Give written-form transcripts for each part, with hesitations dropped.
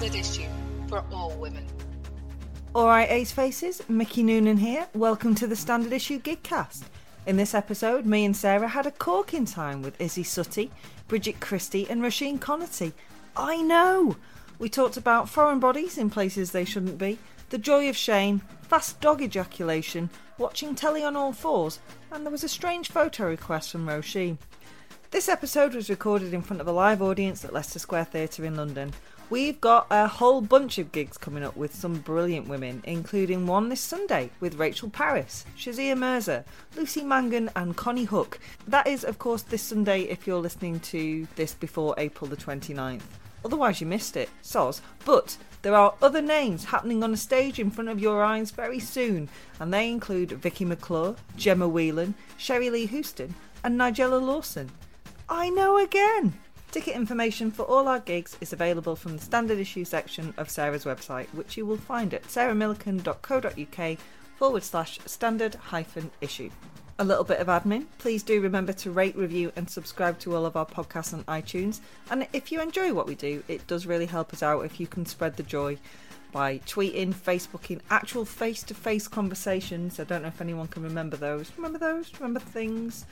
Standard Issue for all women. All right, Ace Faces, Mickey Noonan here. Welcome to the Standard Issue Gigcast. In this episode, me and Sarah had a corking time with Isy Suttie, Bridget Christie and Roisin Conaty. I know! We talked about foreign bodies in places they shouldn't be, the joy of shame, fast dog ejaculation, watching telly on all fours, and there was a strange photo request from Roisin. This episode was recorded in front of a live audience at Leicester Square Theatre in London. We've got a whole bunch of gigs coming up with some brilliant women, including one this Sunday with Rachel Parris, Shazia Mirza, Lucy Mangan and Connie Hook. That is, of course, this Sunday if you're listening to this before April the 29th. Otherwise you missed it, soz. But there are other names happening on a stage in front of your eyes very soon, and they include Vicky McClure, Gemma Whelan, Sherry Lee Houston and Nigella Lawson. I know again! Ticket information for all our gigs is available from the Standard Issue section of Sarah's website, which you will find at sarahmillican.co.uk/standard-issue. A little bit of admin. Please do remember to rate, review and subscribe to all of our podcasts on iTunes. And if you enjoy what we do, it does really help us out if you can spread the joy by tweeting, Facebooking, actual face-to-face conversations. I don't know if anyone can remember those. Remember things?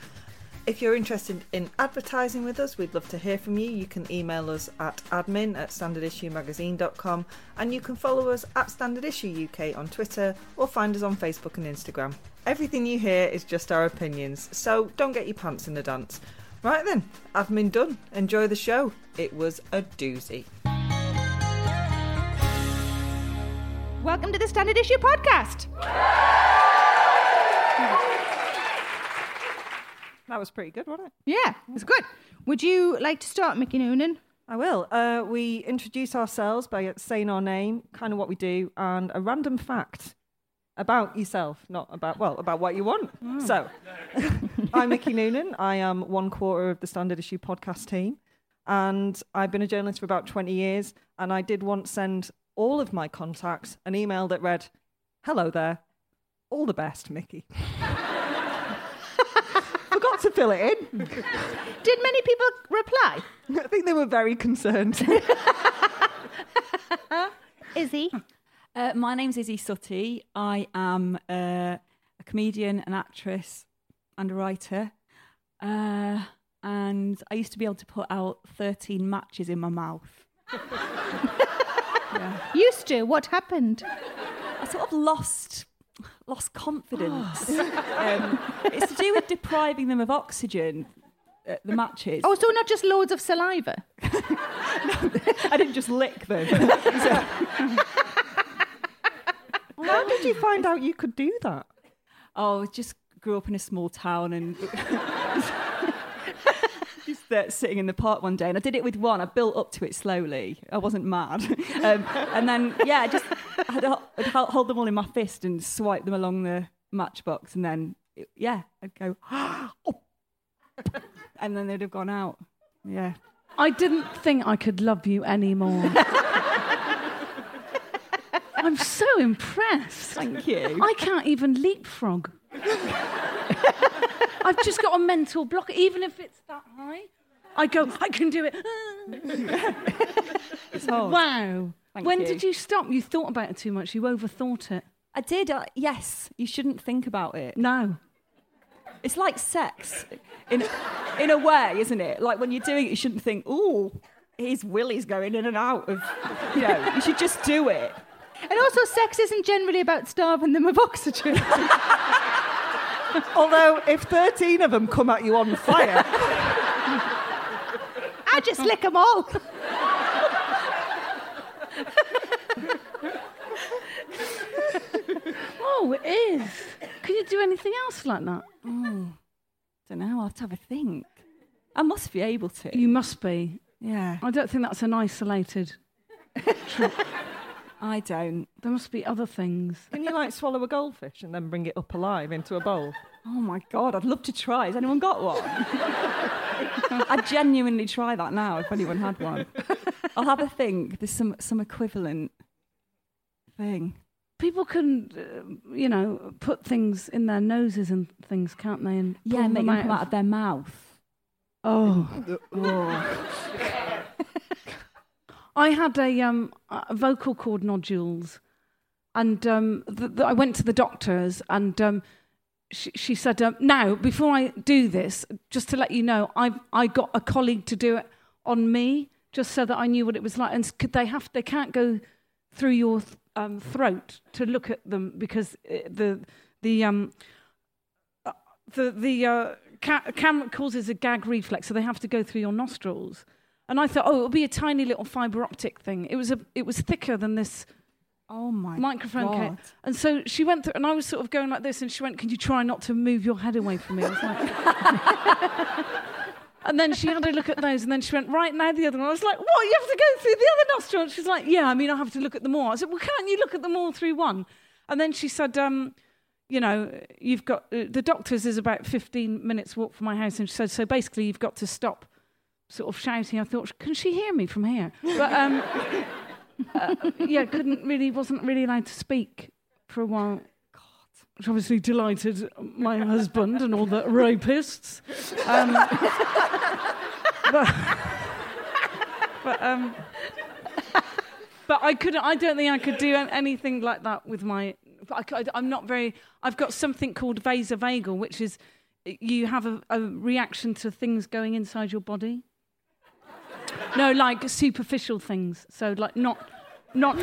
If you're interested in advertising with us, we'd love to hear from you. You can email us at admin@standardissuemagazine.com and you can follow us at Standard Issue UK on Twitter or find us on Facebook and Instagram. Everything you hear is just our opinions, so don't get your pants in a dance. Right then, admin done. Enjoy the show. It was a doozy. Welcome to the Standard Issue podcast. That was pretty good, wasn't it? Yeah, it was good. Would you like to start, Mickey Noonan? I will. We introduce ourselves by saying our name, kind of what we do, and a random fact about yourself, about what you want. Oh. So, I'm Mickey Noonan. I am one quarter of the Standard Issue podcast team, and I've been a journalist for about 20 years, and I did once send all of my contacts an email that read, "Hello there, all the best, Mickey." Forgot to fill it in. Did many people reply? I think they were very concerned. Izzy? My name's Isy Suttie. I am a comedian, an actress and a writer. And I used to be able to put out 13 matches in my mouth. Yeah. Used to? What happened? I sort of lost confidence. It's to do with depriving them of oxygen at the matches. Oh, so not just loads of saliva? No, I didn't just lick them. How did you find out you could do that? Oh, I just grew up in a small town and just there, sitting in the park one day, and I did it with one. I built up to it slowly. I wasn't mad. And then, yeah, I just... I'd hold them all in my fist and swipe them along the matchbox, and then, I'd go, oh, and then they'd have gone out. Yeah. I didn't think I could love you anymore. I'm so impressed. Thank you. I can't even leapfrog. I've just got a mental block, even if it's that high. I go, I can do it. It's hard. Wow. When did you stop? You thought about it too much. You overthought it. I did. Yes, you shouldn't think about it. No. It's like sex, in a way, isn't it? Like when you're doing it, you shouldn't think, "Ooh, his willy's going in and out of." You know, you should just do it. And also, sex isn't generally about starving them of oxygen. Although, if 13 of them come at you on fire, I just lick them all. Oh, it is. Could you do anything else like that? Oh, don't know. I'll have to have a think. I must be able to. You must be. Yeah. I don't think that's an isolated trip. I don't. There must be other things. Can you, like, swallow a goldfish and then bring it up alive into a bowl? Oh, my God. I'd love to try. Has anyone got one? I'd genuinely try that now if anyone had one. I'll have a think. There's some equivalent thing. People can, put things in their noses and things, can't they? And make them come out of their mouth. Oh. I had a vocal cord nodules, and I went to the doctors, and she said, "Now, before I do this, just to let you know, I got a colleague to do it on me, just so that I knew what it was like. And could they can't go through your throat to look at them, because the camera causes a gag reflex, so they have to go through your nostrils." And I thought, oh, it'll be a tiny little fibre optic thing. It was thicker than this. Oh my microphone case. And so she went through, and I was sort of going like this, and she went, "Can you try not to move your head away from me?" I was like, and then she had a look at those, and then she went, "Right, now the other one." I was like, "What? You have to go through the other nostril?" And she's like, "Yeah, I mean, I have to look at them all." I said, "Well, can't you look at them all through one?" And then she said, "You know, you've got the doctor's is about 15 minutes walk from my house," and she said, "So basically, you've got to stop sort of shouting." I thought, can she hear me from here? But wasn't really allowed to speak for a while. God, which obviously delighted my husband and all the rapists. But I couldn't. I don't think I could do anything like that with my. I'm not very. I've got something called vasovagal, which is you have a reaction to things going inside your body. No, like superficial things. So, like, not a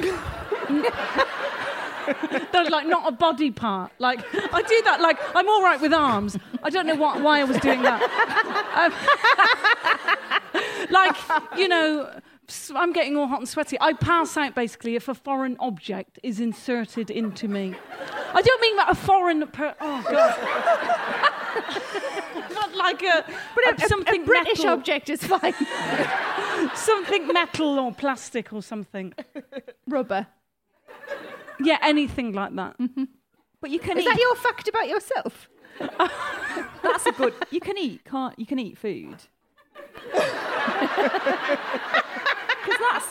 body part. Like, I do that. Like, I'm all right with arms. I don't know why I was doing that. Like, you know, I'm getting all hot and sweaty. I pass out basically if a foreign object is inserted into me. I don't mean that a foreign. Oh God. Not like something a British metal. Object is fine. Something metal or plastic or something. Rubber. Yeah, anything like that. Mm-hmm. But you can. Is eat. That your fact about yourself? That's a good. You can eat, can't you? Can eat food. Because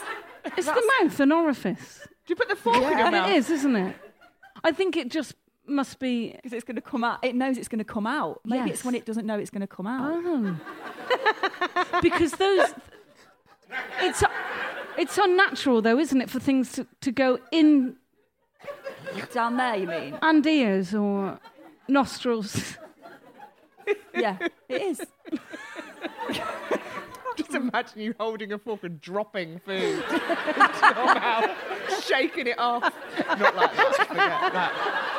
that's the mouth, an orifice. Do you put the fork in your mouth? It is, isn't it? I think it just. Must be because it's going to come out. It knows it's going to come out. Maybe It's when it doesn't know it's going to come out. Oh. Because those, it's unnatural though, isn't it, for things to go in down there? You mean and ears or nostrils? Yeah, it is. Just imagine you holding a fork and dropping food into your mouth, shaking it off. Not like that. Forget that.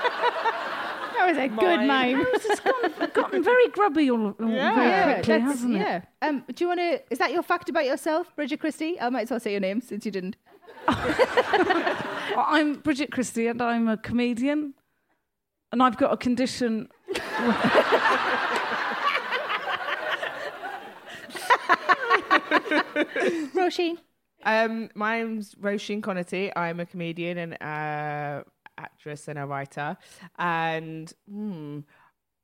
That was a good mime. It's gotten very grubby all very quickly, hasn't it? Yeah. Do you want to? Is that your fact about yourself, Bridget Christie? I might as well say your name since you didn't. I'm Bridget Christie, and I'm a comedian, and I've got a condition. Roisin. My name's Roisin Conaty. I'm a comedian and actress and a writer. And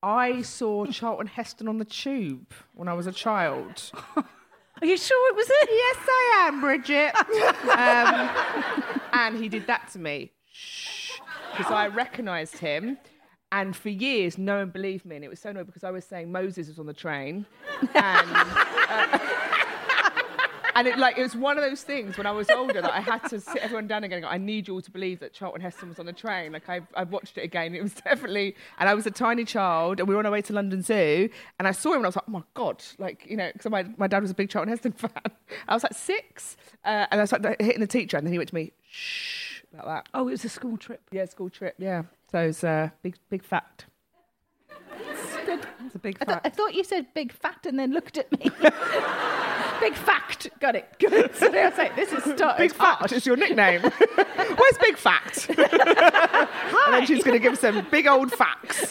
I saw Charlton Heston on the tube when I was a child. Are you sure it was it? Yes, I am, Bridget. And he did that to me. Shh. Because I recognised him. And for years, no one believed me. And it was so annoying because I was saying Moses was on the train. And... And it was one of those things when I was older that I had to sit everyone down again and go, I need you all to believe that Charlton Heston was on the train. Like, I watched it again. It was definitely... And I was a tiny child, and we were on our way to London Zoo, and I saw him, and I was like, oh, my God. Like, you know, because my dad was a big Charlton Heston fan. I was like, 6. And I was like, hitting the teacher, and then he went to me, shh, like that. Oh, it was a school trip. Yeah, school trip, yeah. So it was a big fact. It's a big fact. I thought you said big fat and then looked at me. Big fact. Got it. Good. So I was like, this is starting. Big fact is your nickname. Where's big fact? And then she's going to give some big old facts.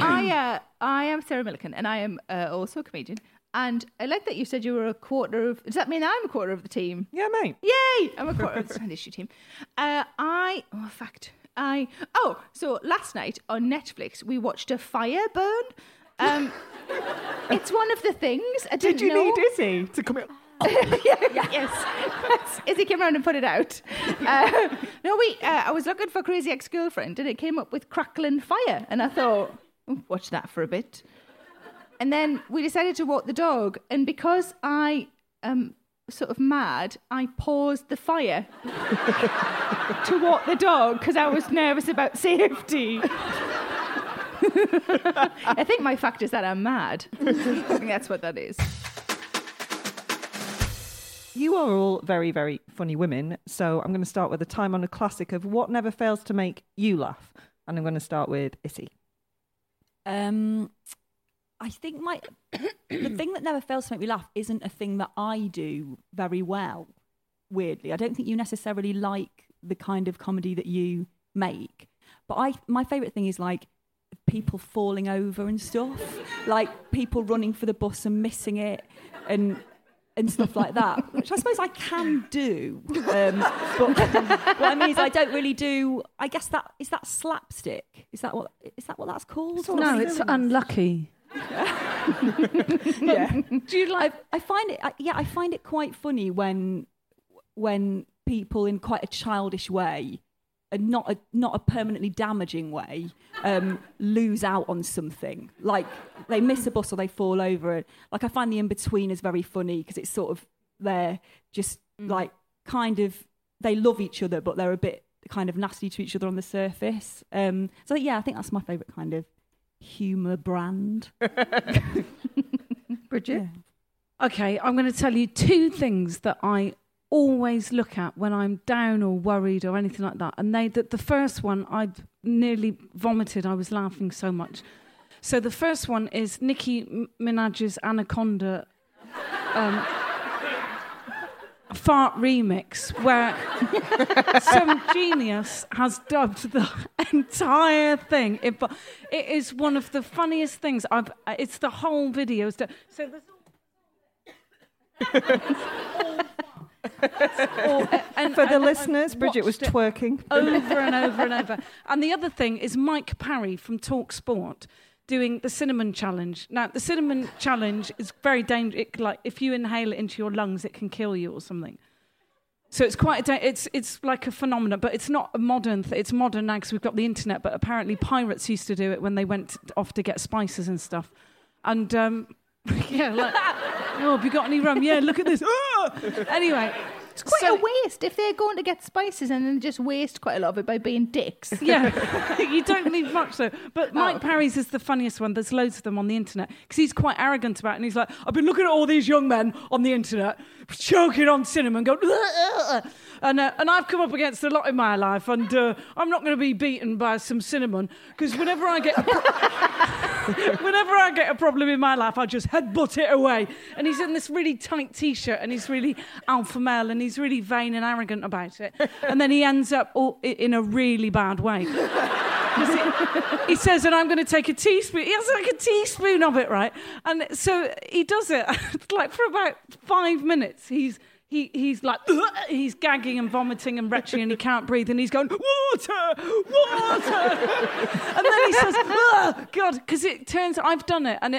I am Sarah Millican, and I am also a comedian. And I like that you said you were a quarter of... Does that mean I'm a quarter of the team? Yeah, mate. Yay! I'm a quarter of the Standard Issue team. So last night on Netflix, we watched a fire burn. It's one of the things I didn't know. Did you need Izzy to come out? Yes. Izzy came around and put it out. I was looking for Crazy Ex-Girlfriend, and it came up with Crackling Fire. And I thought, watch that for a bit. And then we decided to walk the dog. And because I sort of mad, I paused the fire to walk the dog because I was nervous about safety. I think my fact is that I'm mad. I think that's what that is. You are all very, very funny women, so I'm going to start with a time-honoured classic of what never fails to make you laugh. And I'm going to start with Isy. I think the thing that never fails to make me laugh isn't a thing that I do very well, weirdly. I don't think you necessarily like the kind of comedy that you make. But my favourite thing is, like, people falling over and stuff. Like, people running for the bus and missing it and stuff like that, which I suppose I can do. But what I mean is I don't really do... I guess that... Is that slapstick? Is that what that's called? No, it's unlucky. Yeah. Do you like? I find it quite funny when people in quite a childish way, and not a permanently damaging way, lose out on something. Like they miss a bus or they fall over. Like I find the in between is very funny because it's sort of they're just like kind of they love each other, but they're a bit kind of nasty to each other on the surface. So yeah, I think that's my favourite kind of humour brand. Bridget? Yeah. Okay, I'm going to tell you two things that I always look at when I'm down or worried or anything like that. And the first one, I nearly vomited. I was laughing so much. So the first one is Nicki Minaj's Anaconda fart remix, where some genius has dubbed the entire thing. It is one of the funniest things. It's the whole video. So there's all and for the listeners, Bridget was twerking over and over and over. And the other thing is Mike Parry from Talk Sport doing the cinnamon challenge. Now, the cinnamon challenge is very dangerous. Like, if you inhale it into your lungs, it can kill you or something. So it's quite it's like a phenomenon, but it's not a modern thing. It's modern now because we've got the internet. But apparently, pirates used to do it when they went off to get spices and stuff. And yeah, like, oh, have you got any rum? Yeah, look at this. Anyway. It's quite a waste if they're going to get spices and then just waste quite a lot of it by being dicks. Yeah, you don't need much though. But Mike Parry's is the funniest one. There's loads of them on the internet because he's quite arrogant about it. And he's like, I've been looking at all these young men on the internet choking on cinnamon, going, and I've come up against a lot in my life, and I'm not going to be beaten by some cinnamon because whenever I get a problem in my life, I just headbutt it away. And he's in this really tight T-shirt, and he's really alpha male, and he's really vain and arrogant about it. And then he ends up in a really bad way. He says, and I'm going to take a teaspoon. He has like a teaspoon of it, right? And so he does it. Like for about 5 minutes, he's like, he's gagging and vomiting and retching and he can't breathe. And he's going, water. And then he says, oh, God, because it turns, I've done it. And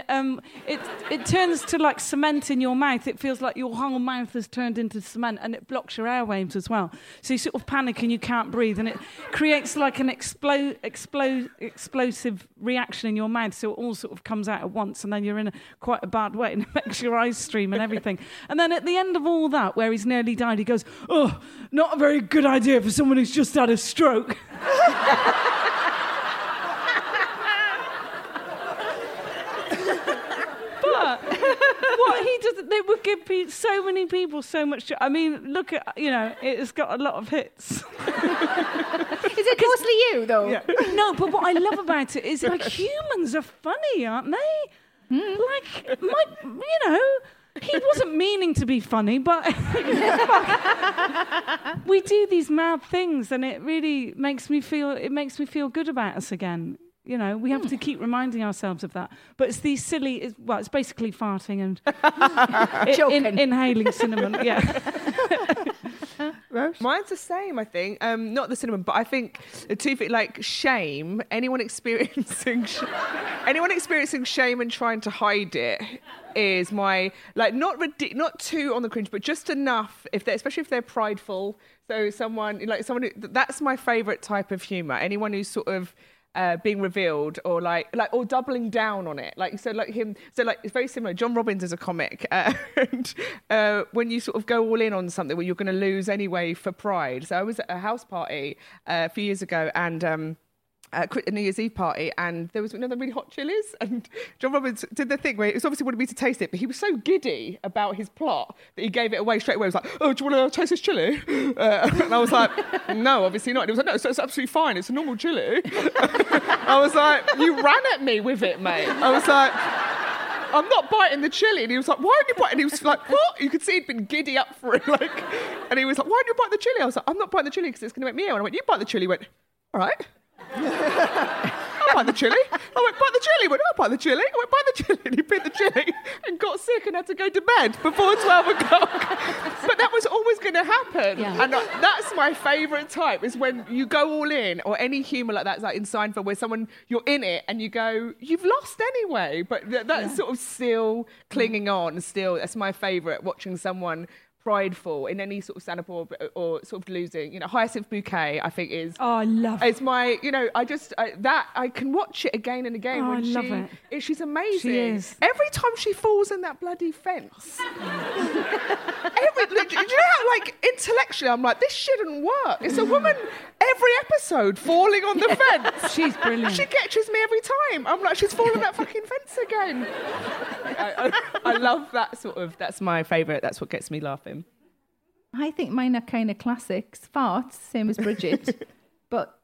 it turns to like cement in your mouth. It feels like your whole mouth has turned into cement and it blocks your airwaves as well. So you sort of panic and you can't breathe. And it creates like an explosive reaction in your mouth. So it all sort of comes out at once. And then you're in quite a bad way and it makes your eyes stream and everything. And then at the end of all that, where he's nearly died, he goes, oh, not a very good idea for someone who's just had a stroke. But what he does, it would give so many people so much. I mean, look at, you know, it's got a lot of hits. Is it mostly you, though? Yeah. No, but what I love about it is, like, humans are funny, aren't they? Mm. Like, you know... He wasn't meaning to be funny, but we do these mad things, and it really makes me feel good about us again. You know, we have to keep reminding ourselves of that. But it's these silly, it's basically farting and inhaling cinnamon. Yeah. Mine's the same, I think. Not the cinnamon, but I think the two things, like shame. Anyone experiencing shame and trying to hide it is my, like, not too on the cringe, but just enough. Especially if they're prideful. So someone that's my favourite type of humour. Anyone who's sort of being revealed, or or doubling down on it. It's very similar. John Robbins is a comic, and when you sort of go all in on something, well, you're going to lose anyway for pride. So I was at a house party a few years ago, and a New Year's Eve party, and there was another really hot chilies, and John Robbins did the thing where it was obviously wanted me to taste it, but he was so giddy about his plot that he gave it away straight away. He was like, "Oh, do you want to taste this chili?" And I was like, "No, obviously not." And he was like, "No, so it's absolutely fine. It's a normal chili." I was like, "You ran at me with it, mate." I was like, "I'm not biting the chili." And he was like, "Why aren't you biting?" And he was like, "What?" You could see he'd been giddy up for it, and he was like, "Why don't you bite the chili?" I was like, "I'm not biting the chili because it's going to make me ill." And I went, "You bite the chili." He went, "All right." I bite the chilli. I went, bite the chilli. Went, I bite the chilli. I went, bite the chilli. And he bit the chilli and got sick and had to go to bed before 12 o'clock. But that was always going to happen. Yeah. And that's my favourite type, is when you go all in, or any humour like that, like in Seinfeld, where someone, you're in it and you go, you've lost anyway. But that's sort of still clinging on. Still, that's my favourite, watching someone prideful in any sort of stand-up or sort of losing. Hyacinth Bouquet, I think, is... Oh, I love it. It's my, I can watch it again and again. Oh, I love it. She's amazing. She is. Every time she falls in that bloody fence. Intellectually, I'm like, this shouldn't work. It's a woman every episode falling on the fence. She's brilliant. She catches me every time. I'm like, she's falling that fucking fence again. I love that sort of... That's my favourite. That's what gets me laughing. I think mine are kind of classics. Farts, same as Bridget. But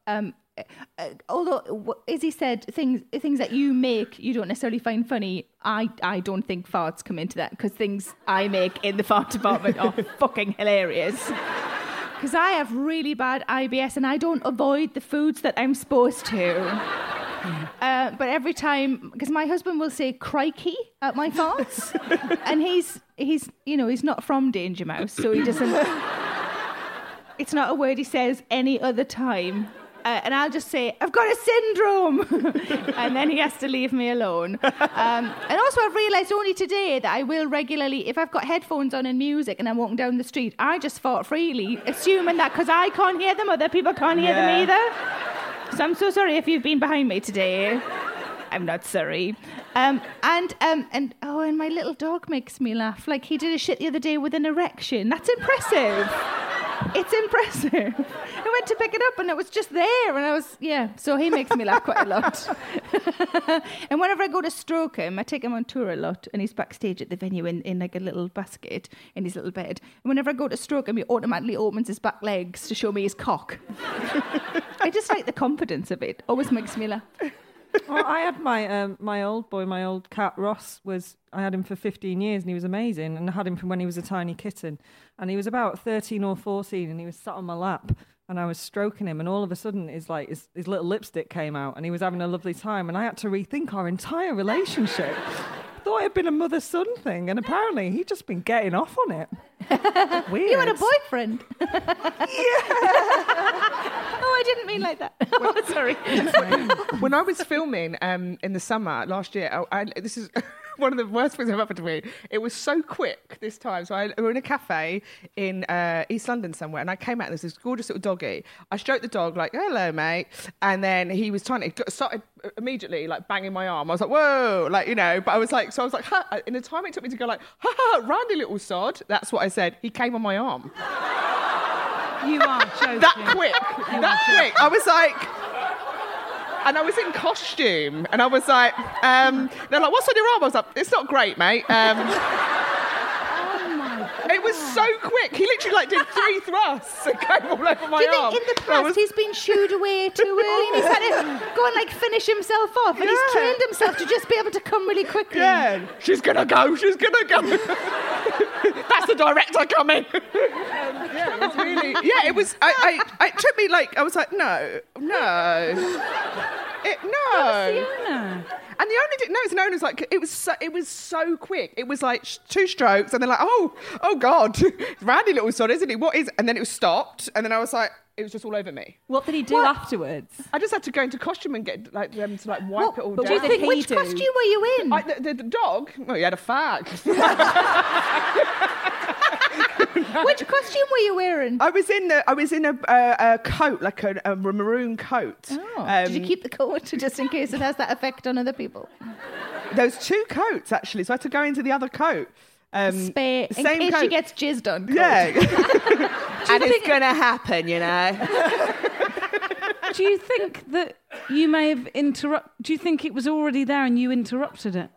although Izzy said things that you make, you don't necessarily find funny, I don't think farts come into that, because things I make in the fart department are fucking hilarious. Because I have really bad IBS and I don't avoid the foods that I'm supposed to. But every time, because my husband will say "crikey" at my farts, and he's not from Danger Mouse, so he doesn't. It's not a word he says any other time, and I'll just say, "I've got a syndrome," and then he has to leave me alone. And also, I've realised only today that I will regularly, if I've got headphones on and music, and I'm walking down the street, I just fart freely, assuming that because I can't hear them, other people can't hear them either. So I'm so sorry if you've been behind me today. I'm not sorry. And my little dog makes me laugh. Like, he did a shit the other day with an erection. That's impressive. It's impressive. I went to pick it up and it was just there, and I was, so he makes me laugh quite a lot. And whenever I go to stroke him, I take him on tour a lot, and he's backstage at the venue in like a little basket in his little bed. And whenever I go to stroke him, he automatically opens his back legs to show me his cock. I just like the confidence of it. Always makes me laugh. Well, I had my old cat Ross. I had him for 15 years and he was amazing, and I had him from when he was a tiny kitten, and he was about 13 or 14 and he was sat on my lap and I was stroking him, and all of a sudden his little lipstick came out and he was having a lovely time, and I had to rethink our entire relationship. Thought it had been a mother-son thing, and apparently he'd just been getting off on it. Weird. You had a boyfriend. Oh, I didn't mean like that. Oh, sorry. When I was filming in the summer last year, this is one of the worst things that happened to me. It was so quick this time. So we were in a cafe in East London somewhere, and I came out and there's this gorgeous little doggy. I stroked the dog like, "Hello, mate," and then he was started immediately banging my arm. I was like, "Whoa," But I was like, so I was like, "Ha!" In the time it took me to go like, "Ha ha, randy little sod," that's what I said. He came on my arm. You are joking. That quick. I was like. And I was in costume, and I was like, they're like, "What's on your arm?" I was like, "It's not great, mate." Oh my God. It was so quick. He literally did 3 thrusts and came all over my arm. Do you think in the past he's been shooed away too early and he's had to go and finish himself off, and he's trained himself to just be able to come really quickly? Yeah, she's gonna go. That's the director coming. It's really. Yeah, it was. I it took me I was like, no. That was the owner. And the owner didn't know. The owner's like, it was so quick. It was like 2 strokes, and they're like, oh God, randy little sod, isn't he? What is? And then it was stopped, and then I was like, it was just all over me. What did he do afterwards? I just had to go into costume and get them to wipe it all down. Which costume were you in? The dog. Well, he had a fag. Which costume were you wearing? I was in a coat, like a maroon coat. Oh. Did you keep the coat just in case it has that effect on other people? There was two coats, actually, so I had to go into the other coat. Spare, in case coat. She gets jizzed on. Coat. Yeah. And it's going to happen, you know. Do you think that you may have interrupted... Do you think it was already there and you interrupted it?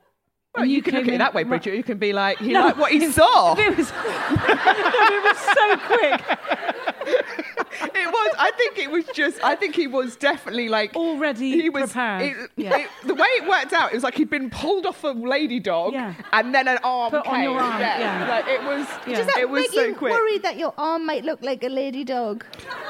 Well, you can look at it that way, Bridget. You can be like, he liked what he saw. It was so quick. It was. I think he was definitely like... Already he was, prepared. The way it worked out, it was like he'd been pulled off a lady dog and then an arm put came. On your arm. Yeah. Like, it was Does that it was make so you quick. Worried that your arm might look like a lady dog?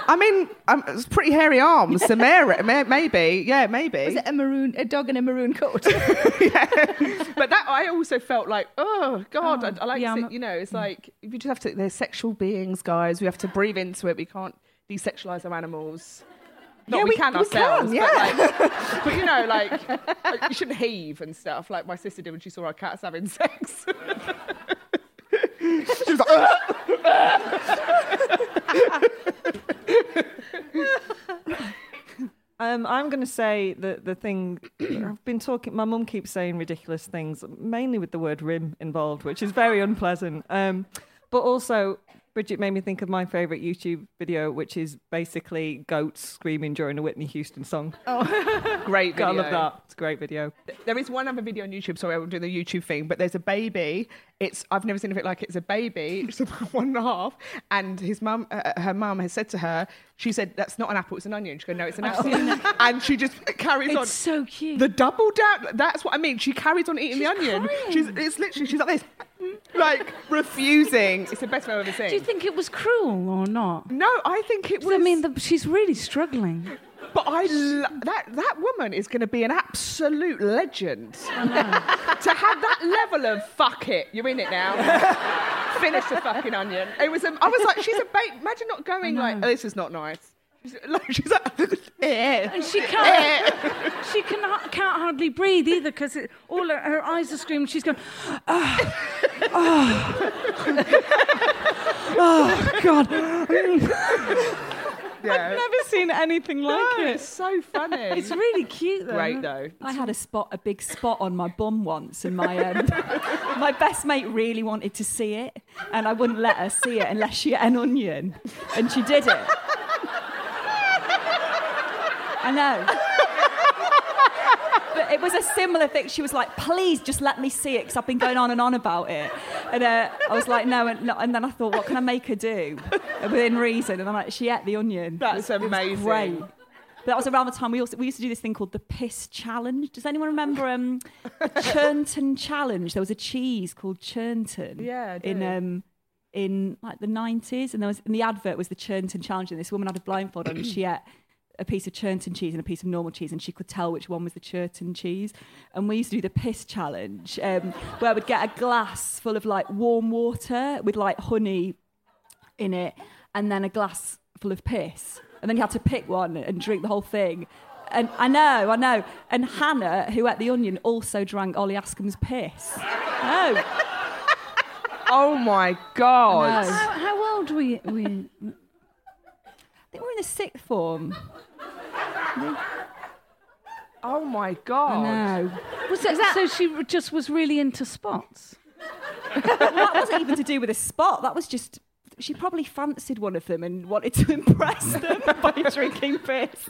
I mean, it's pretty hairy arms, so maybe. Yeah, maybe. Was it a dog in a maroon coat? But that I also felt like, oh God, I like to, you know, it's like we just have to. They're sexual beings, guys. We have to breathe into it. We can't desexualize our animals. Not we can ourselves. We can, yeah. But you know, like you shouldn't heave and stuff. Like my sister did when she saw our cats having sex. She was like. I'm going to say that the thing I've been talking... My mum keeps saying ridiculous things, mainly with the word rim involved, which is very unpleasant. But also, Bridget made me think of my favourite YouTube video, which is basically goats screaming during a Whitney Houston song. Oh, great video. I love that. It's a great video. There is one other video on YouTube. Sorry, I won't do the YouTube thing, but there's a baby. I've never seen anything like it. It's a baby. It's about 1.5. And his mum, her mum has said to her... She said, that's not an apple, it's an onion. She goes, no, it's an apple. And she just carries on. It's so cute. The double down, that's what I mean. She carries on eating the onion. She's like this, like refusing. It's the best way I've ever seen. Do you think it was cruel or not? No, I think it was... I mean, she's really struggling. But that woman is going to be an absolute legend. I know. To have that level of fuck it, you're in it now. Finish the fucking onion. It was. I was like, she's a babe. Imagine not going like, oh, this is not nice. She's like, and she can't. She can't hardly breathe either because all her eyes are screaming. She's going, oh God. Yeah. I've never seen anything like it. It's so funny. It's really cute, though. Great, though. I had a big spot on my bum once, and my best mate really wanted to see it, and I wouldn't let her see it unless she ate an onion, and she did it. I know. But it was a similar thing. She was like, please just let me see it because I've been going on and on about it. And I was like, no. And then I thought, what can I make her do? Within reason. And I'm like, she ate the onion. That's amazing. Great. But that was around the time we used to do this thing called the Piss Challenge. Does anyone remember the Churnton Challenge? There was a cheese called Churnton. Yeah, I do. In like the 90s. And there was in the advert was the Churnton Challenge. And this woman had a blindfold on and she ate a piece of Churnton cheese and a piece of normal cheese, and she could tell which one was the Churnton cheese. And we used to do the Piss Challenge, where we'd get a glass full of like warm water with like honey in it, and then a glass full of piss, and then you had to pick one and drink the whole thing. And I know. And Hannah, who ate the onion, also drank Ollie Ascombe's piss. Oh my God! How old were you? We're in the sixth form. Oh my God! No. So she just was really into spots. That wasn't even to do with a spot. That was just she probably fancied one of them and wanted to impress them by drinking piss.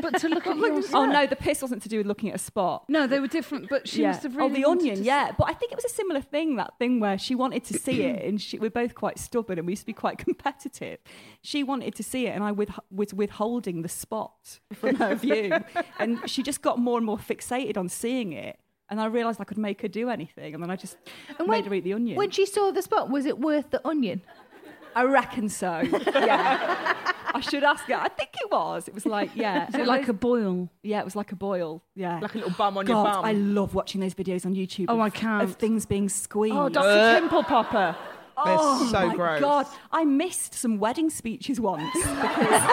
But to look at yours. Oh no, the piss wasn't to do with looking at a spot. No, they were different. But she must have really. Oh, the onion. But I think it was a similar thing. That thing where she wanted to see it, and we're both quite stubborn, and we used to be quite competitive. She wanted to see it, and I was withholding the spot from her view, and she just got more and more fixated on seeing it. And I realised I could make her do anything, and then I just made her eat the onion. When she saw the spot, was it worth the onion? I reckon so. Yeah. I should ask her. I think it was. It was like, yeah. So like a boil. Yeah, it was like a boil. Yeah. Like a little bum on your bum. I love watching those videos on YouTube. Oh, I can't. Of things being squeezed. Oh, Dr. Pimple Popper. Oh, they're so my gross. God. I missed some wedding speeches once. Because...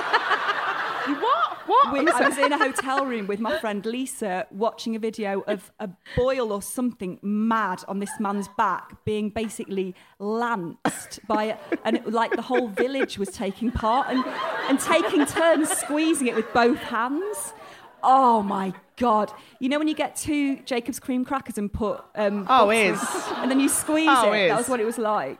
You what? What? I was in a hotel room with my friend Lisa watching a video of a boil or something mad on this man's back being basically lanced by a, and it, like the whole village was taking part and taking turns squeezing it with both hands. Oh my God. You know when you get two Jacob's cream crackers and put and then you squeeze it. That was what it was like.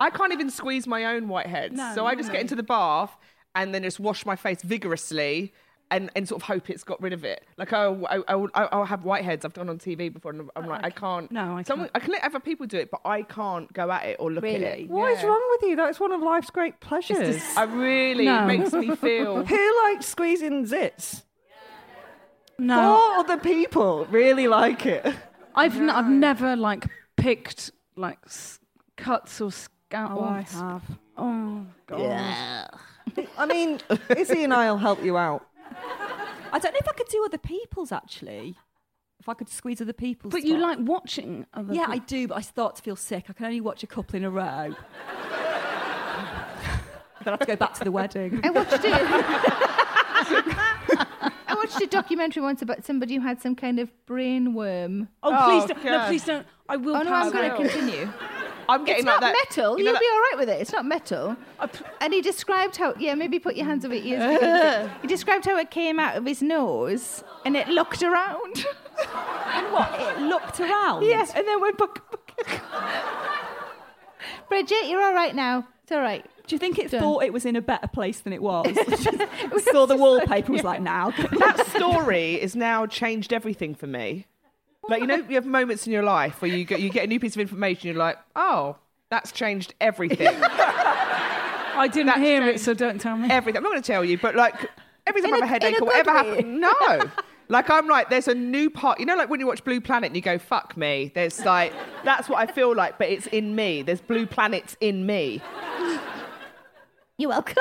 I can't even squeeze my own whiteheads. So I just get into the bath and then just wash my face vigorously and sort of hope it's got rid of it. Like, I'll have whiteheads. I've done on TV before and I'm like, I can't. I can let other people do it, but I can't go at it or look at it. What is wrong with you? That's one of life's great pleasures. It makes me feel... Who likes squeezing zits? No. All the people really like it. I've never, picked, cuts or scalps. I have. Oh, God. Yeah. I mean, Izzy and I'll help you out. I don't know if I could do other people's, actually. If I could squeeze other people's. But you like watching other people? Yeah, I do, but I start to feel sick. I can only watch a couple in a row. Then I have to go back to the wedding. I watched it. I watched a documentary once about somebody who had some kind of brain worm. Oh, please don't. God. No, please don't. I will pass out. I'm going to continue. I'm getting it's like that. It's not metal. You'll be all right with it. It's not metal. And he described how... Yeah, maybe put your hands over your ears. He described how it came out of his nose and it looked around. And what? It looked around? Yes, and then went... Bridget, you're all right now. It's all right. Do you think it thought it was in a better place than it was? Saw the wallpaper was like, now. That story has now changed everything for me. Like, you know, you have moments in your life where you get a new piece of information, you're like, oh, that's changed everything. I didn't hear it, so don't tell me. Everything. I'm not going to tell you, but, every time I have a headache or whatever happened. No. I'm like, there's a new part. You know, when you watch Blue Planet and you go, fuck me. There's, that's what I feel like, but it's in me. There's Blue Planets in me. You're welcome.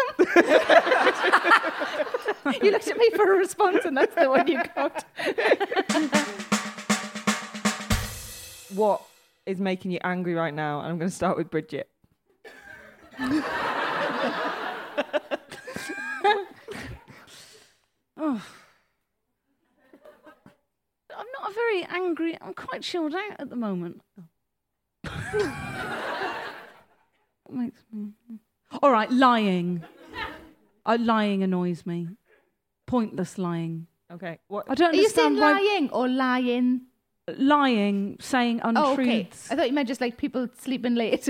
You looked at me for a response, and that's the one you got. What is making you angry right now? And I'm going to start with Bridget. I'm not a very angry... I'm quite chilled out at the moment. What makes me... All right, lying. Lying annoys me. Pointless lying. Okay. What? I don't understand why... Are you saying lying or lying? Lying, saying untruths. Oh, okay. I thought you meant just people sleeping late.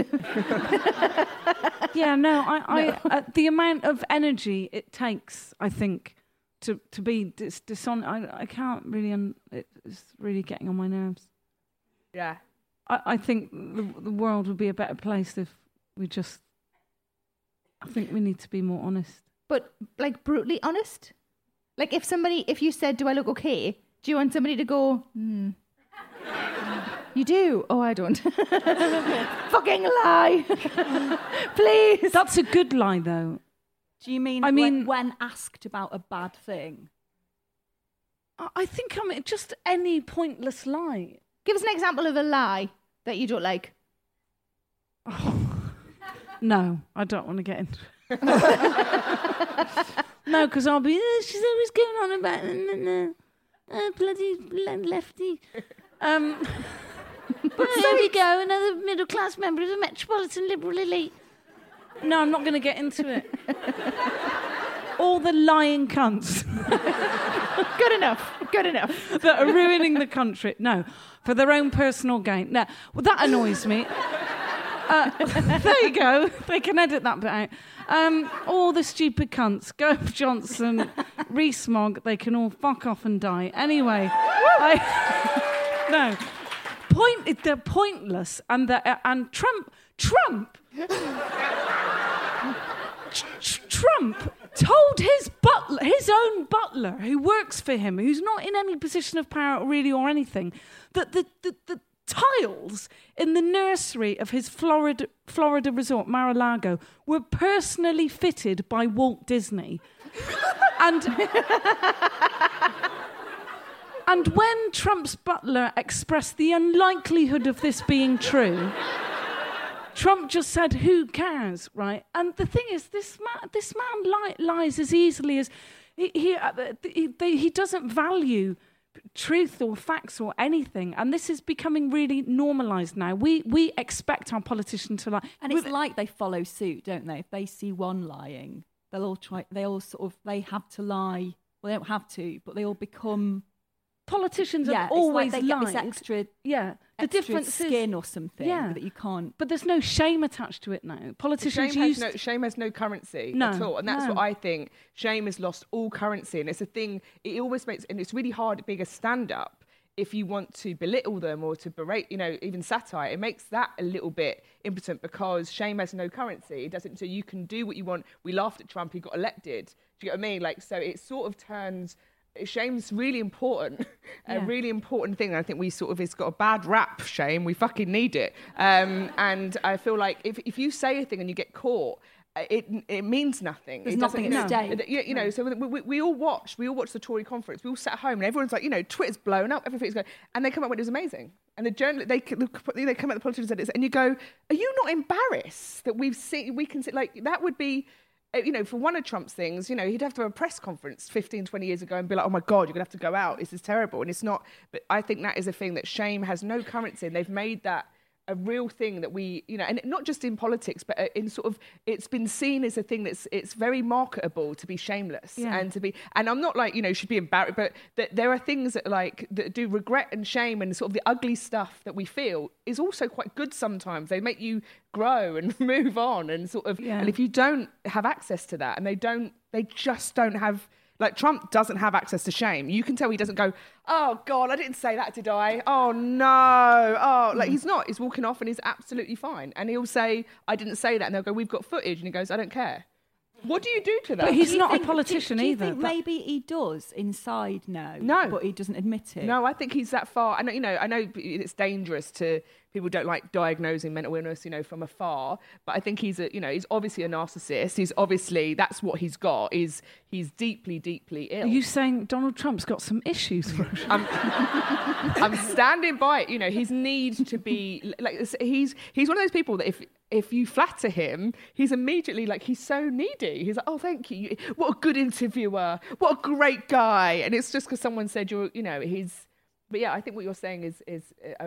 Yeah, no. I the amount of energy it takes, I think, to be dishonest. I can't really. It's really getting on my nerves. Yeah. I think the world would be a better place if we just. I think we need to be more honest. But brutally honest? If you said, do I look okay? Do you want somebody to go, You do? Oh, I don't. Fucking lie. Please. That's a good lie, though. Do you mean, when asked about a bad thing? I think just any pointless lie. Give us an example of a lie that you don't like. Oh. No, I don't want to get into it. No, because I'll be, she's always going on about bloody lefty. But there we go, another middle-class member of the metropolitan liberal elite. No, I'm not going to get into it. All the lying cunts. Good enough. That are ruining the country. No, for their own personal gain. No, well, that annoys me. There you go. They can edit that bit out. All the stupid cunts, Gove Johnson, Rees-Mogg, they can all fuck off and die. Anyway, no. They're pointless, and Trump. Trump told his own butler, who works for him, who's not in any position of power really or anything, that the tiles in the nursery of his Florida resort, Mar-a-Lago, were personally fitted by Walt Disney. And when Trump's butler expressed the unlikelihood of this being true, Trump just said, who cares, right? And the thing is, this man lies as easily as... He doesn't value truth or facts or anything, and this is becoming really normalised now. We expect our politician to lie, and it's like they follow suit, don't they? If they see one lying, they'll all try. They all sort of they have to lie. Well, they don't have to, but they all become politicians. Yeah, have always like they lied. Get this extra, yeah, the difference skin is, or something that you can't. But there's no shame attached to it now. Politicians shame has no currency at all, and that's what I think. Shame has lost all currency, and it's a thing. It always makes, and it's really hard being a stand-up if you want to belittle them or to berate, you know, even satire. It makes that a little bit impotent because shame has no currency. It doesn't. So you can do what you want. We laughed at Trump. He got elected. Do you get what I mean? Like, so it sort of turns. Shame's really important, a really important thing. I think we sort of, it's got a bad rap, shame. We fucking need it. And I feel like if you say a thing and you get caught, it means nothing. There's nothing at stake. You know, so we all watched the Tory conference. We all sat at home and everyone's like, you know, Twitter's blown up, everything's going. And they come up with it was amazing. And the journalist, they come at the politicians and you go, are you not embarrassed that we can see, like, that would be... You know, for one of Trump's things, you know, he'd have to have a press conference 15, 20 years ago and be like, oh, my God, you're going to have to go out. This is terrible. And it's not. But I think that is a thing that shame has no currency. And they've made that a real thing that we, you know, and not just in politics, but in sort of it's been seen as a thing it's very marketable to be shameless and to be. And I'm not like, you know, should be embarrassed. But there are things that like that do regret and shame and sort of the ugly stuff that we feel is also quite good sometimes. They make you grow and move on and sort of and if you don't have access to that and they just don't have, like, Trump doesn't have access to shame. You can tell he doesn't go, oh God, I didn't say that, did I? Oh no. Oh, like he's walking off and he's absolutely fine. And he'll say, I didn't say that. And they'll go, we've got footage. And he goes, I don't care. What do you do to that? But he's not a politician either. Do you think maybe he does inside now? No. But he doesn't admit it. No, I think he's that far. I know it's dangerous to... People don't like diagnosing mental illness, you know, from afar. But I think he's obviously a narcissist. He's obviously, that's what he's got, is he's deeply, deeply ill. Are you saying Donald Trump's got some issues? I'm standing by it. You know, his need to be, like, he's one of those people that if you flatter him, he's immediately like, he's so needy. He's like, oh, thank you. What a good interviewer. What a great guy. And it's just because someone said, he's... But yeah, I think what you're saying is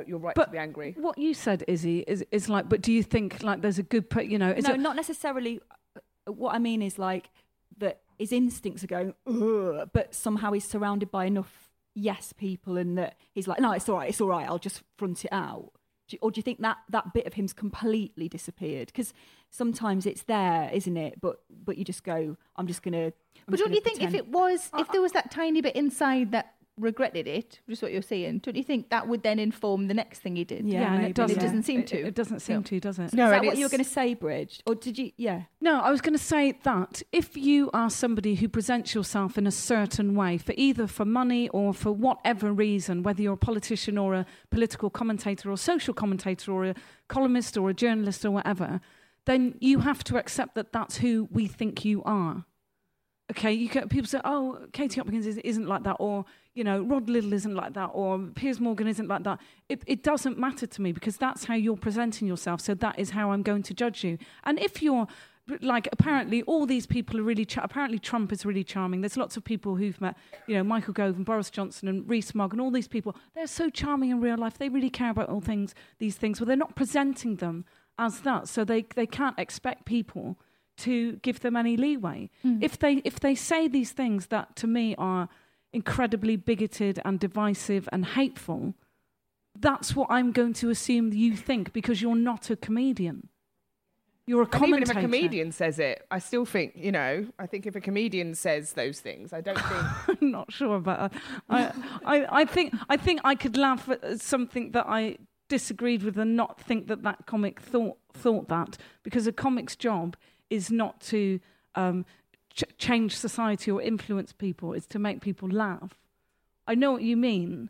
you're right to be angry. What you said, Izzy, is like, but do you think like there's a good, not necessarily. What I mean is like that his instincts are going, ugh, but somehow he's surrounded by enough yes people, and that he's like, no, it's all right, I'll just front it out. Or do you think that bit of him's completely disappeared? Because sometimes it's there, isn't it? But you just go, I'm just gonna. But don't you think if there was that tiny bit inside that regretted it, just what you're saying, don't you think that would then inform the next thing he did? And it does. It doesn't seem to. It doesn't seem to, does it? No, is that what you were going to say, Bridge? Or did you? Yeah. No, I was going to say that if you are somebody who presents yourself in a certain way, for either for money or for whatever reason, whether you're a politician or a political commentator or social commentator or a columnist or a journalist or whatever, then you have to accept that that's who we think you are. Okay, people say, oh, Katie Hopkins isn't like that, or, you know, Rod Little isn't like that, or Piers Morgan isn't like that. It doesn't matter to me because that's how you're presenting yourself, so that is how I'm going to judge you. And if you're, like, apparently all these people are really... Apparently Trump is really charming. There's lots of people who've met, you know, Michael Gove and Boris Johnson and Rees-Mogg and all these people. They're so charming in real life. They really care about all things, these things. Well, they're not presenting them as that, so they can't expect people... to give them any leeway. Mm. If they say these things that to me are incredibly bigoted and divisive and hateful, that's what I'm going to assume you think because you're not a comedian. You're a commentator. And even if a comedian says it, I still think, you know, I think if a comedian says those things, I don't think... I'm not sure about that. I think I could laugh at something that I disagreed with and not think that comic thought that, because a comic's job is not to change society or influence people. It's to make people laugh. I know what you mean,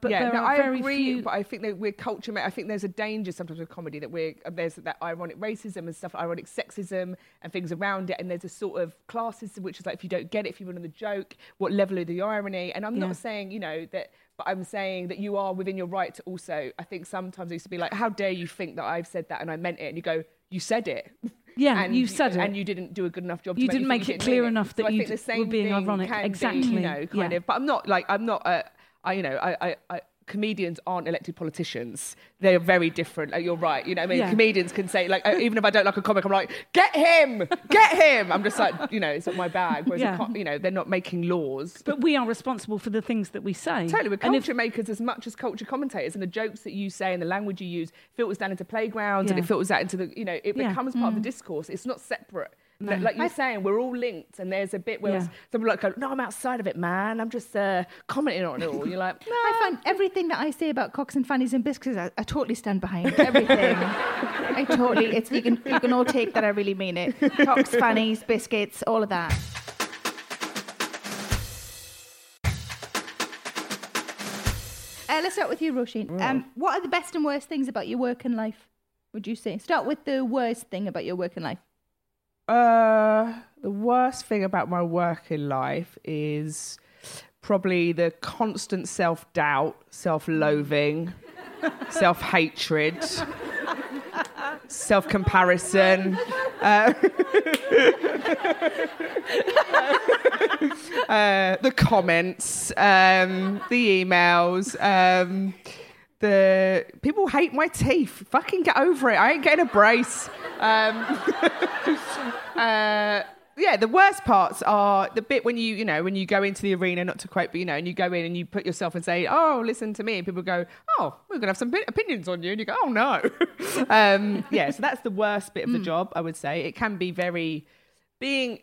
But yeah, there are very few. But I think that we're culture. I think there's a danger sometimes with comedy that there's that ironic racism and stuff, ironic sexism and things around it. And there's a sort of classism, which is like, if you don't get it, if you run on the joke, what level of the irony? And I'm not saying, you know, that. But I'm saying that you are within your right to also. I think sometimes it used to be like, how dare you think that I've said that and I meant it? And you go, you said it. Yeah, and you said it. And you didn't do a good enough job. You didn't make it clear enough that you were being ironic. Exactly. You know, kind of. But I'm not like, comedians aren't elected politicians. They're very different. Like, you're right. You know what I mean? Yeah. Comedians can say, like, even if I don't like a comic, I'm like, get him! Get him! I'm just like, you know, it's not my bag. Whereas, you know, they're not making laws. But we are responsible for the things that we say. Totally. We're culture makers as much as culture commentators. And the jokes that you say and the language you use filters down into playgrounds and it filters out into the, you know, it becomes part of the discourse. It's not separate. No. Like you're saying, we're all linked, and there's a bit where someone like, "No, I'm outside of it, man. I'm just commenting on it all." You're like, nah. I find everything that I say about cocks and fannies and biscuits, I totally stand behind everything. I totally, it's you can all take that. I really mean it. Cocks, fannies, biscuits, all of that. Let's start with you, Roisin. What are the best and worst things about your work and life? Would you say? Start with the worst thing about your work and life. The worst thing about my work in life is probably the constant self-doubt, self-loathing, self-hatred, self-comparison. The comments, the emails, the people hate my teeth. Fucking get over it. I ain't getting a brace. The worst parts are the bit when you go into the arena, not to quote, but you know, and you go in and you put yourself and say, "Oh, listen to me," and people go, "Oh, we're gonna have some opinions on you," and you go, "Oh no." So that's the worst bit of the job, I would say. It can be very being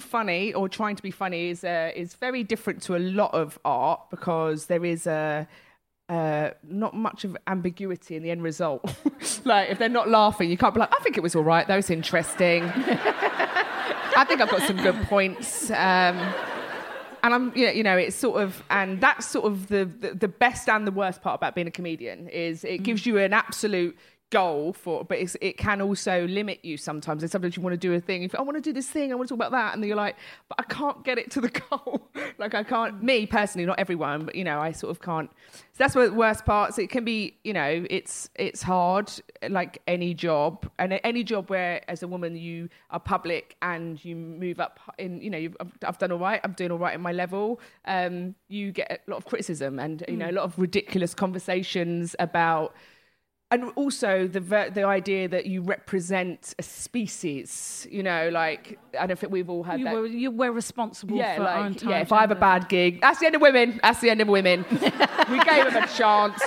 funny or trying to be funny is very different to a lot of art because there is a. Not much of ambiguity in the end result. Like, if they're not laughing, you can't be like, I think it was all right, though, it's interesting. I think I've got some good points. And I'm, you know, it's sort of, and that's sort of the best and the worst part about being a comedian is it gives you an absolute goal for, but it can also limit you sometimes. And sometimes you want to do a thing. If I want to do this thing, I want to talk about that, and then you're like, but I can't get it to the goal. Like I can't. Me personally, not everyone, but you know, I sort of can't. So that's where the worst parts. It can be, you know, it's hard, like any job, and any job where as a woman you are public and you move up in, you know, I've done all right. I'm doing all right in my level. You get a lot of criticism and you know a lot of ridiculous conversations about. And also the idea that you represent a species, you know, like, I don't think we've all had that. We're responsible for our entire if gender. I have a bad gig, that's the end of women. That's the end of women. We gave them a chance.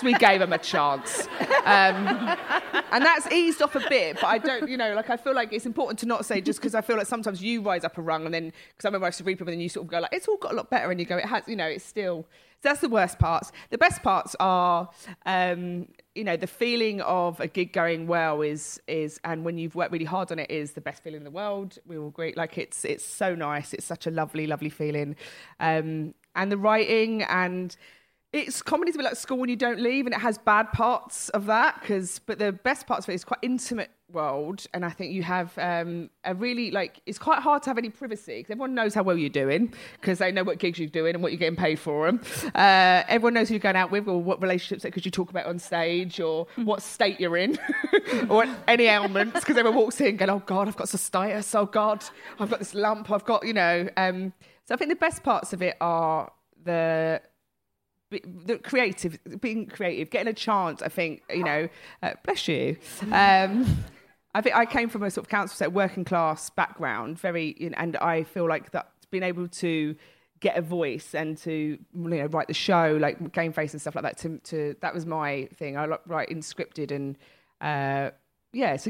And that's eased off a bit, but I don't, you know, like, I feel like it's important to not say just because I feel like sometimes you rise up a rung and then, because I remember I used to read people and then you sort of go like, it's all got a lot better and you go, it has, you know, it's still... So that's the worst parts. The best parts are, you know, the feeling of a gig going well is, and when you've worked really hard on it, is the best feeling in the world. We all agree. Like it's so nice. It's such a lovely, lovely feeling. And the writing and it's comedy's a bit like school when you don't leave, and it has bad parts of that. But the best parts of it is quite intimate world, and I think you have a really, like, it's quite hard to have any privacy because everyone knows how well you're doing because they know what gigs you're doing and what you're getting paid for them. Everyone knows who you're going out with or what relationships that could you talk about on stage or what state you're in or any ailments because everyone walks in going, oh God, I've got cystitis, oh God, I've got this lump, I've got, you know. So I think the best parts of it are the creative, being creative, getting a chance, I think, you know, bless you. I think I came from a sort of working class background, very, you know, and I feel like that being able to get a voice and to, you know, write the show, like Game Face and stuff like that, that was my thing. I like writing scripted and, so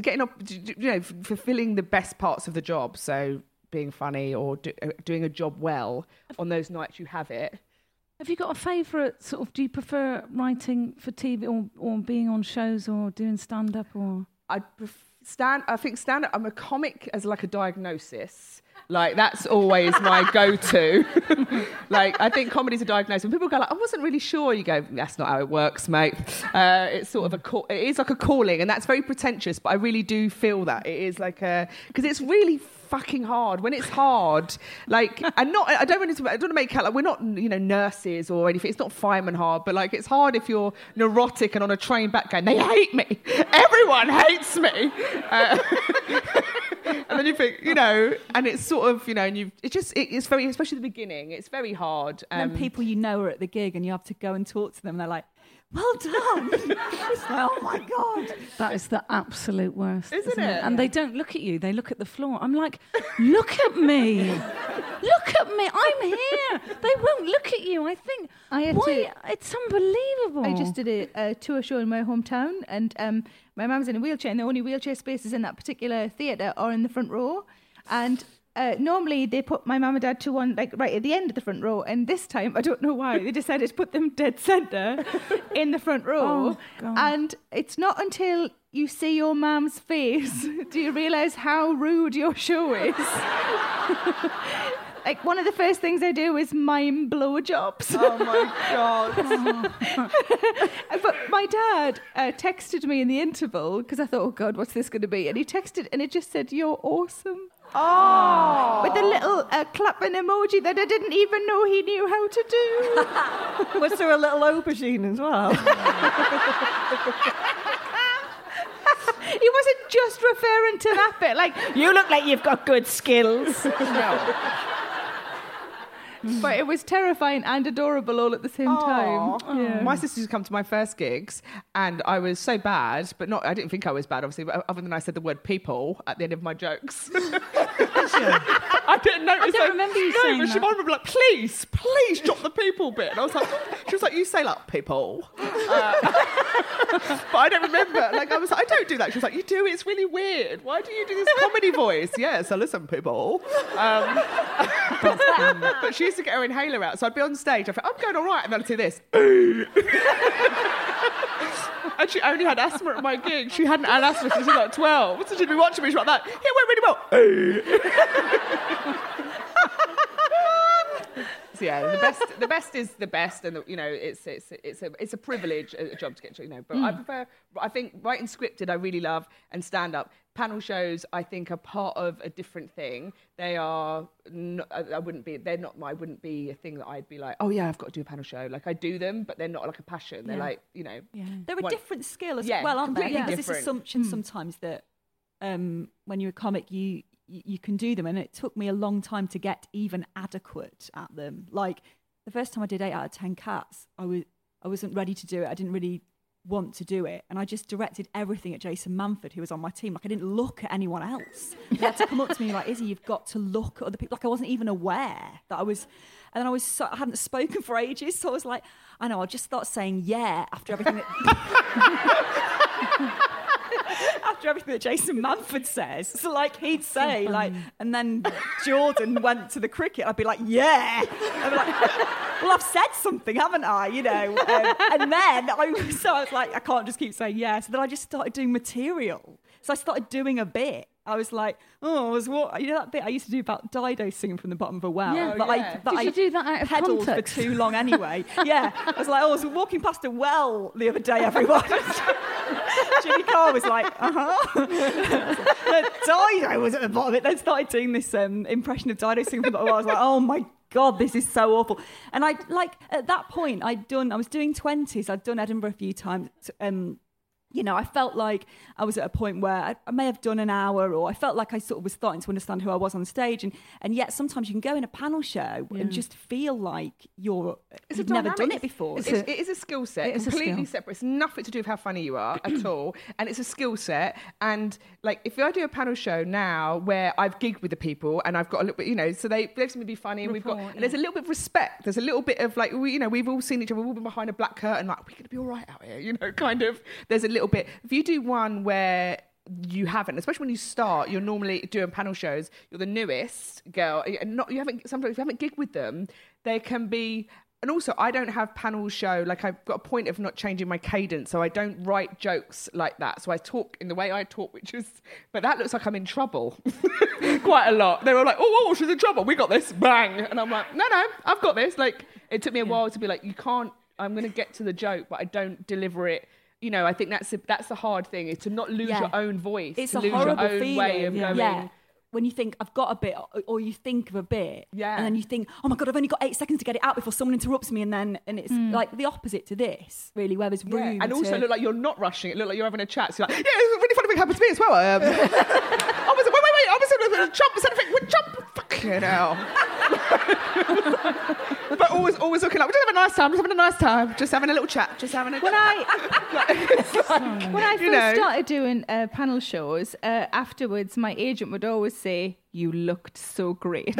getting up, you know, fulfilling the best parts of the job. So being funny or doing a job well on those nights you have it. Have you got a favourite sort of? Do you prefer writing for TV or being on shows or doing stand up or? I I think standard. I'm a comic as like a diagnosis. Like, that's always my go-to. Like, I think comedy's a diagnosis. When people go like, I wasn't really sure, you go, that's not how it works, mate. It's sort of it is like a calling, and that's very pretentious, but I really do feel that. It is like a... Because it's really fucking hard. When it's hard, like, and not... I don't want to make it like we're not, you know, nurses or anything. It's not fireman hard, but, like, it's hard if you're neurotic and on a train back going, they hate me. Everyone hates me. And then you think, you know, and it's sort of, you know, and it's very, especially the beginning, it's very hard. And then people you know are at the gig and you have to go and talk to them and they're like, well done. It's like, oh my God. That is the absolute worst. Isn't it? And they don't look at you, they look at the floor. I'm like, look at me. Look at me. I'm here. They won't look at you. It's unbelievable. I just did a tour show in my hometown and my mum's in a wheelchair and the only wheelchair spaces in that particular theatre are in the front row. And normally they put my mum and dad to one, like, right at the end of the front row, and this time, I don't know why, they decided to put them dead centre in the front row. Oh, and it's not until you see your mum's face do you realise how rude your show is. Like, one of the first things I do is mime blowjobs. Oh, my God. But my dad texted me in the interval, because I thought, oh, God, what's this going to be? And he texted, and it just said, you're awesome. Oh, with a little clapping emoji that I didn't even know he knew how to do. Was there a little aubergine as well? He wasn't just referring to that bit, like, you look like you've got good skills. No. But it was terrifying and adorable all at the same time. Yeah. My sisters come to my first gigs and I was so bad, but I didn't think I was bad, obviously, but other than I said the word people at the end of my jokes. I didn't notice. I don't remember you saying that. She might be like, please drop the people bit. And I was like, she was like, you say like people. But I don't remember. Like, I was like, I don't do that. She was like, you do, it's really weird. Why do you do this comedy voice? Yeah, so listen, people. But she used to get her inhaler out, so I'd be on stage, I thought, I'm going all right, and then I'd do this. And she only had asthma at my gig. She hadn't had asthma since she was like 12. So she'd be watching me, she'd be like that. It went really well. So yeah, the best is the best, and you know, it's a privilege, a job to get, you know. But I prefer. I think writing scripted, I really love, and stand up. Panel shows, I think, are part of a different thing. They are. I wouldn't be a thing that I'd be like, oh yeah, I've got to do a panel show. Like, I do them, but they're not like a passion. They're like, you know, they're a different skill as well, aren't they? Yeah, there's this assumption sometimes that when you're a comic, you can do them, and it took me a long time to get even adequate at them. Like, the first time I did 8 out of 10 Cats, I wasn't ready to do it. I didn't really want to do it, and I just directed everything at Jason Manford, who was on my team. Like, I didn't look at anyone else. He had to come up to me like, Izzy, you've got to look at other people. Like, I wasn't even aware that I was, and then I hadn't spoken for ages, so I was like, I know, I'll just start saying yeah after everything that Jason Manford says. So, like, he'd say, like, and then Jordan went to the cricket. I'd be like, yeah. I'd be like, well, I've said something, haven't I? You know. And then I was like, I can't just keep saying yeah. So then I just started doing material. So I started doing a bit. I was like, you know that bit I used to do about Dido singing from the bottom of a well? Yeah. Did you do that out of pedalled context? For too long anyway. Yeah. I was like, I was walking past a well the other day, everyone. Jimmy Carr was like, Dido was at the bottom of it. Then started doing this impression of Dido singing from the bottom of a well. I was like, oh my God, this is so awful. And I, like, at that point, I was doing 20s. I'd done Edinburgh a few times. You know, I felt like I was at a point where I may have done an hour, or I felt like I sort of was starting to understand who I was on stage. And yet sometimes you can go in a panel show and just feel like you've never done it before. It is a skill set. It's completely separate. It's nothing to do with how funny you are at all. And it's a skill set. And, like, if I do a panel show now where I've gigged with the people and I've got a little bit, you know, so they've seen me be funny and and there's a little bit of respect. There's a little bit of, like, you know, we've all seen each other. We've all been behind a black curtain, like, we're going to be all right out here, you know, kind of. There's a little bit. If you do one where you haven't, especially when you start, you're normally doing panel shows, you're the newest girl, and sometimes if you haven't gigged with them, there can be And also, I don't have panel show. Like, I've got a point of not changing my cadence, so I don't write jokes like that. So I talk in the way I talk, which is... But that looks like I'm in trouble quite a lot. They were like, oh, she's in trouble. We got this. Bang. And I'm like, no, I've got this. Like, it took me a while to be like, you can't... I'm going to get to the joke, but I don't deliver it. You know, I think that's the hard thing, is to not lose your own voice. It's to a lose horrible your own feeling. Way of knowing... Yeah. When you think, I've got a bit, or you think of a bit, and then you think, oh my God, I've only got 8 seconds to get it out before someone interrupts me, and it's like the opposite to this, really, where there's room And also look like you're not rushing it, look like you're having a chat, so you're like, yeah, it's really funny thing happened to me as well. I was you know. But always looking like, we're just having a nice time, just having a little chat, just having a... When I first started doing panel shows, afterwards my agent would always say, you looked so great,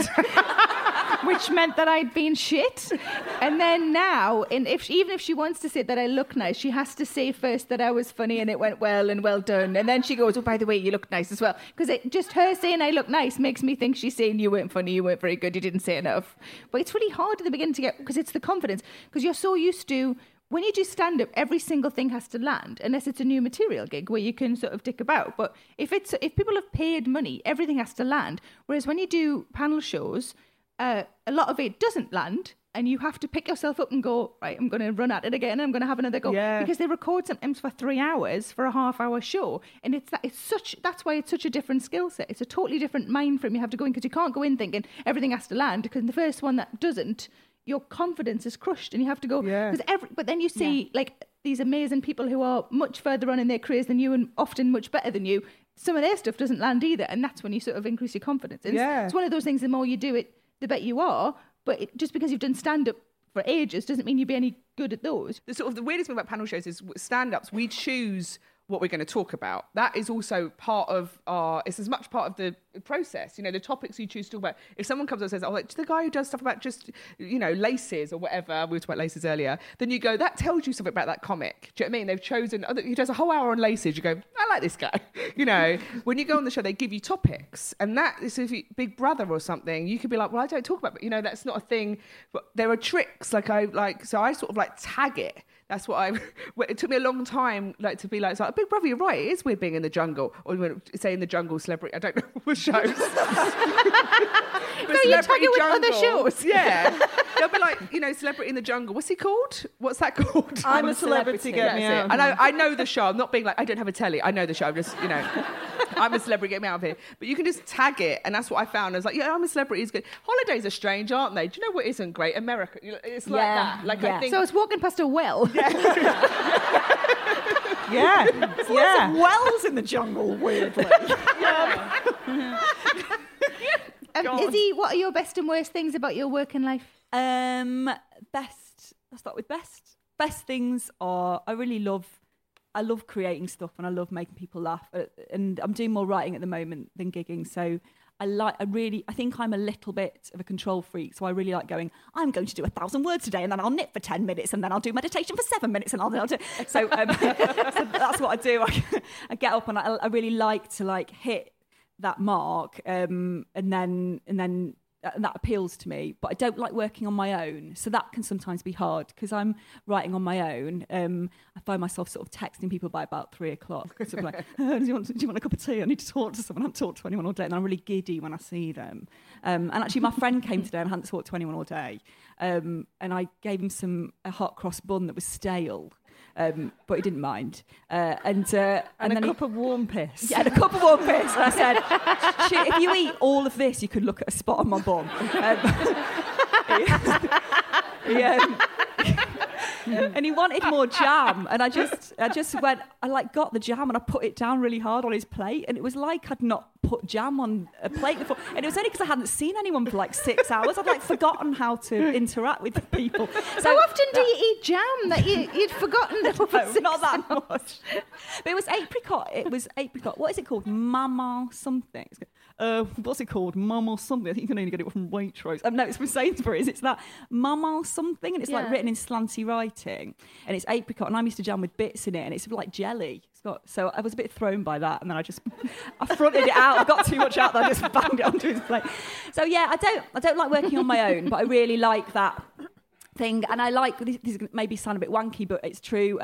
which meant that I'd been shit. And then now, even if she wants to say that I look nice, she has to say first that I was funny and it went well and well done, and then she goes, oh, by the way, you look nice as well, because it just her saying I look nice makes me think she's saying you weren't funny, you weren't very good, you didn't say enough. But it's really hard at the beginning to get, because it's the confidence, because you're so used to, when you do stand-up, every single thing has to land, unless it's a new material gig where you can sort of dick about. But if people have paid money, everything has to land. Whereas when you do panel shows, a lot of it doesn't land, and you have to pick yourself up and go, right, I'm going to run at it again, and I'm going to have another go. Yeah. Because they record sometimes for 3 hours for a half-hour show, and that's why it's such a different skill set. It's a totally different mind frame you have to go in, because you can't go in thinking everything has to land, because the first one that doesn't, your confidence is crushed, and you have to go... Yeah. But then you see like these amazing people who are much further on in their careers than you and often much better than you. Some of their stuff doesn't land either, and that's when you sort of increase your confidence. And it's one of those things, the more you do it, the better you are. But just because you've done stand-up for ages doesn't mean you'd be any good at those. The weirdest thing about panel shows is stand-ups, we choose what we're going to talk about. That is also part of it's as much part of the process, you know, the topics you choose to talk about. If someone comes up and says, oh, like, to the guy who does stuff about just, you know, laces or whatever, we were talking about laces earlier, then you go, that tells you something about that comic. Do you know what I mean? They've chosen, he does a whole hour on laces, you go, I like this guy. You know, when you go on the show, they give you topics, and that is, if you, Big Brother or something, you could be like, well, I don't talk about, but you know, that's not a thing. But there are tricks, so I sort of like tag it. That's what it took me a long time, like, to be like, it's like, Big Brother, you're right, it is weird being in the jungle. Or say in the jungle, celebrity, I don't know what shows. No, you tag it with other shows. Yeah. They'll be like, you know, Celebrity in the Jungle. What's he called? What's that called? I'm a Celebrity, Get Me Out. I know the show. I'm not being like, I don't have a telly. I know the show. I'm just, you know, I'm a Celebrity, Get Me Out of Here. But you can just tag it. And that's what I found. I was like, yeah, I'm a Celebrity. It's good. Holidays are strange, aren't they? Do you know what isn't great? America. It's like that. Like, I think... So it's walking past a well. Yeah. There's lots of wells in the jungle, weirdly. Yeah. Izzy, what are your best and worst things about your work and life? Best. I'll start with best. Best things are, I love creating stuff, and I love making people laugh. And I'm doing more writing at the moment than gigging, so I think I'm a little bit of a control freak, so I really like going, I'm going to do 1,000 words today, and then I'll knit for 10 minutes, and then I'll do meditation for 7 minutes, and I'll do... So that's what I do. I get up, and I really like to, like, hit that mark, and then that appeals to me. But I don't like working on my own, so that can sometimes be hard, because I'm writing on my own. I find myself sort of texting people by about 3 o'clock, sort of like, do you want a cup of tea? I need to talk to someone. I haven't talked to anyone all day, and I'm really giddy when I see them. And actually my friend came today and I hadn't talked to anyone all day, and I gave him a hot cross bun that was stale. But he didn't mind. And then a cup of warm piss. Yeah, and a cup of warm piss. And I said, shit, if you eat all of this, you could look at a spot on my bum. And he wanted more jam. And I just went, got the jam and I put it down really hard on his plate. And it was like I'd not put jam on a plate before. And it was only because I hadn't seen anyone for 6 hours. I'd forgotten how to interact with people. So often do you eat jam that you'd forgotten? Not that much. But it was apricot. What is it called? Mama something. What's it called? Mama something. I think you can only get it from Waitrose. No, it's from Sainsbury's. It's that Mama something. And it's written in slanty writing. And it's apricot. And I'm used to jam with bits in it. And it's like jelly. So I was a bit thrown by that, and then I fronted it out. I got too much out that I just banged it onto his plate. So I don't like working on my own, but I really like that thing. And I like, this maybe sound a bit wanky, but it's true.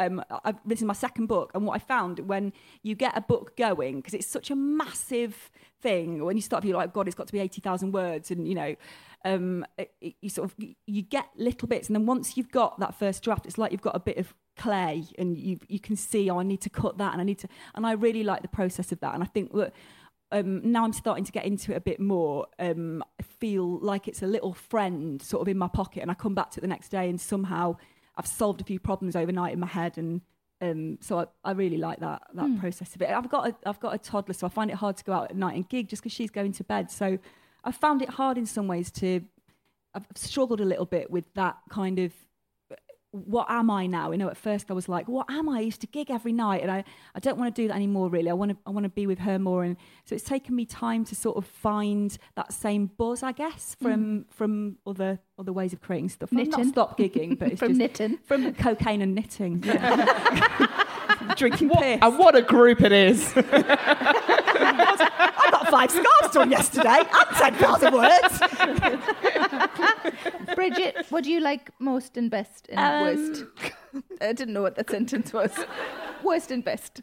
This is my second book, and what I found when you get a book going, because it's such a massive thing, when you start, you're like, God, it's got to be 80,000 words, and you know, you get little bits, and then once you've got that first draft, it's like you've got a bit of clay, and you can see, oh, I need to cut that, and I need to, and I really like the process of that, and I think that. Now I'm starting to get into it a bit more. I feel like it's a little friend sort of in my pocket, and I come back to it the next day and somehow I've solved a few problems overnight in my head. And so I really like that process of it. I've got a toddler, so I find it hard to go out at night and gig just because she's going to bed. So I found it hard in some ways to... I've struggled a little bit with that kind of... What am I now? You know, at first I was like, what am I? I used to gig every night, and I don't want to do that anymore, really. I want to be with her more. And so it's taken me time to sort of find that same buzz, I guess, from other ways of creating stuff. Knitting. I've not stopped gigging, but it's from just... knitting. From cocaine and knitting. Yeah. Drinking piss. And what a group it is. I got 5 scarves done yesterday and 10,000 words. Bridget, what do you like most and best and worst? I didn't know what that sentence was. Worst and best.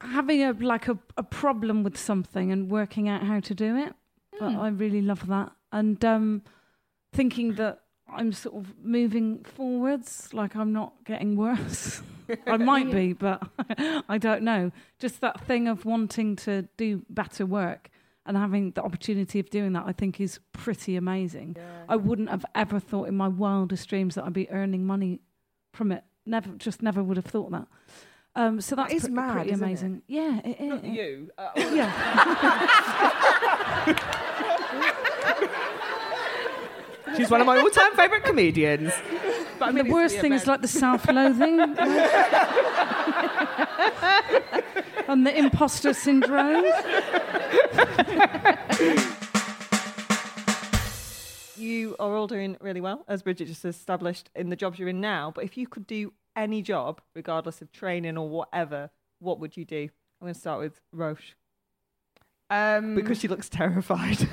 Having a problem with something and working out how to do it. But I really love that. And thinking that I'm sort of moving forwards, like I'm not getting worse. I might be, but I don't know. Just that thing of wanting to do better work and having the opportunity of doing that, I think is pretty amazing. Yeah. I wouldn't have ever thought in my wildest dreams that I'd be earning money from it. Never would have thought that. So that's pretty amazing. It? Yeah, it is. Not you. Yeah. She's one of my all-time favourite comedians. But I mean, the worst thing is like the self-loathing and the imposter syndrome. You are all doing really well, as Bridget just established, in the jobs you're in now. But if you could do any job, regardless of training or whatever, what would you do? I'm going to start with Roche. Because she looks terrified.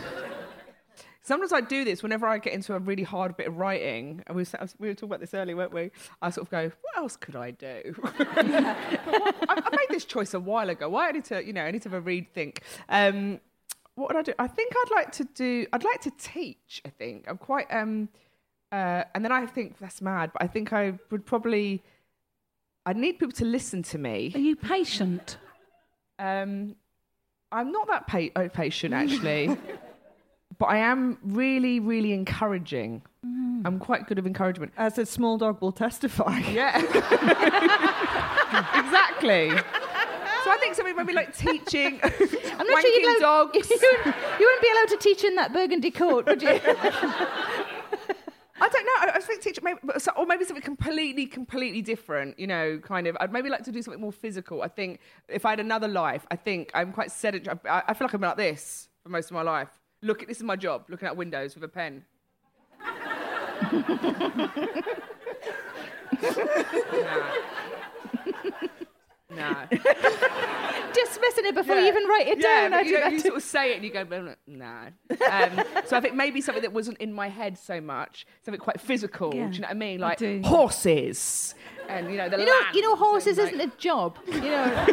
Sometimes I do this whenever I get into a really hard bit of writing. And we were talking about this earlier, weren't we? I sort of go, what else could I do? I made this choice a while ago. Why I need to have a read, think. What would I do? I think I'd like to teach, I think. I'm quite... and then I think, that's mad, but I think I would probably... I need people to listen to me. Are you patient? I'm not that patient, actually. But I am really, really encouraging. Mm. I'm quite good at encouragement. As a small dog will testify. Yeah. Exactly. So I think something maybe like teaching, I'm not sure you'd dogs. You wouldn't be allowed to teach in that burgundy coat, would you? I don't know. I think teaching, or maybe something completely, completely different, you know, kind of. I'd maybe like to do something more physical. I think if I had another life, I think I'm quite sedentary. I feel like I've been like this for most of my life. Look, this is my job, looking out windows with a pen. No. Dismissing it before you even write it down. But you sort of say it and you go, nah. So I think maybe something that wasn't in my head so much, something quite physical, do you know what I mean? Like horses. And, you know, the land. You know, horses isn't a job. You know.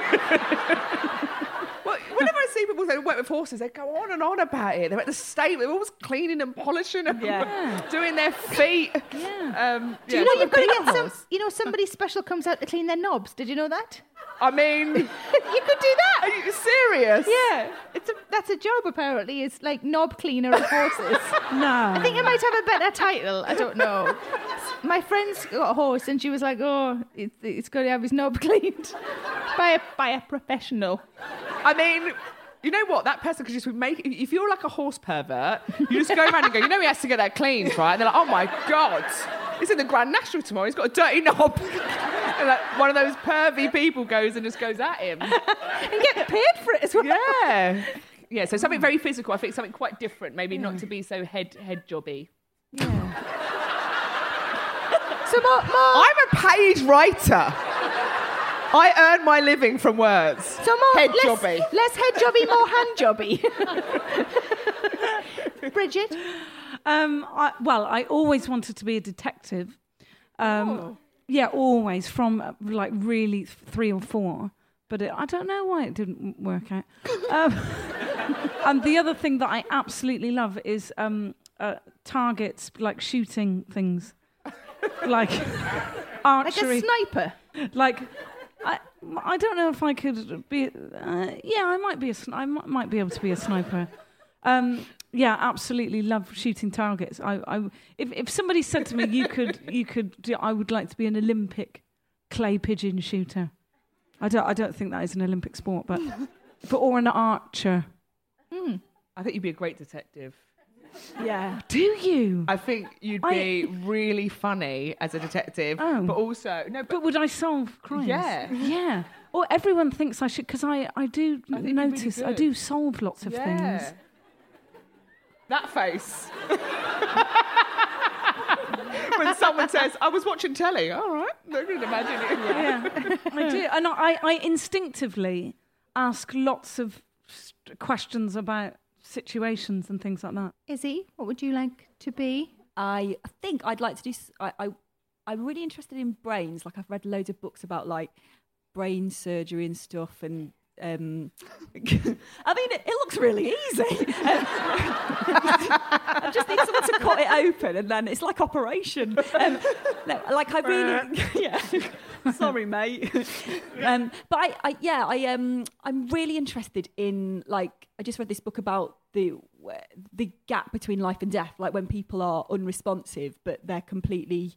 Whenever I see people that work with horses, they go on and on about it. They're at the stable. They're always cleaning and polishing and doing their feet. Yeah. Do you know you've got to get some... You know, somebody special comes out to clean their knobs. Did you know that? I mean... You could do that. Are you serious? Yeah. That's a job, apparently. It's like knob cleaner of horses. No. I think it might have a better title. I don't know. My friend's got a horse and she was like, oh, it's got to have his knob cleaned by a professional. I mean, you know what? That person could just make... If you're like a horse pervert, you just go around and go, you know he has to get that cleaned, right? And they're like, oh, my God. It's in the Grand National tomorrow. He's got a dirty knob. And like one of those pervy people goes and just goes at him. And get paid for it as well. Yeah. Yeah, so something very physical. I think something quite different. Maybe not to be so head jobby. Yeah. So I'm a paid writer. I earn my living from words. So more head jobby. Less head jobby, more hand jobby. Bridget? I always wanted to be a detective. Yeah, always, from like really 3 or 4. But I don't know why it didn't work out. And the other thing that I absolutely love is targets, like shooting things. Like archery. Like a sniper? Like... I don't know if I could be... I might be able to be a sniper. Yeah, absolutely love shooting targets. If somebody said to me, you could do, I would like to be an Olympic clay pigeon shooter. I don't think that is an Olympic sport, but or an archer. Mm. I think you'd be a great detective. Yeah. Do you? I think you'd be really funny as a detective, but also... no. But would I solve crimes? Yeah. Yeah. Or everyone thinks I should, because I do solve lots of things. That face. When someone says, I was watching telly, all right, I can imagine it. Yeah. I do. And I instinctively ask lots of questions about situations and things like that. Izzy, what would you like to be? I think I'd like to do... I'm really interested in brains. Like, I've read loads of books about, like, brain surgery and stuff, and... I mean, it looks really easy. I just need someone to cut it open, and then it's like operation. Yeah. Sorry, mate. But I'm really interested in, like, I just read this book about the gap between life and death, like when people are unresponsive, but they're completely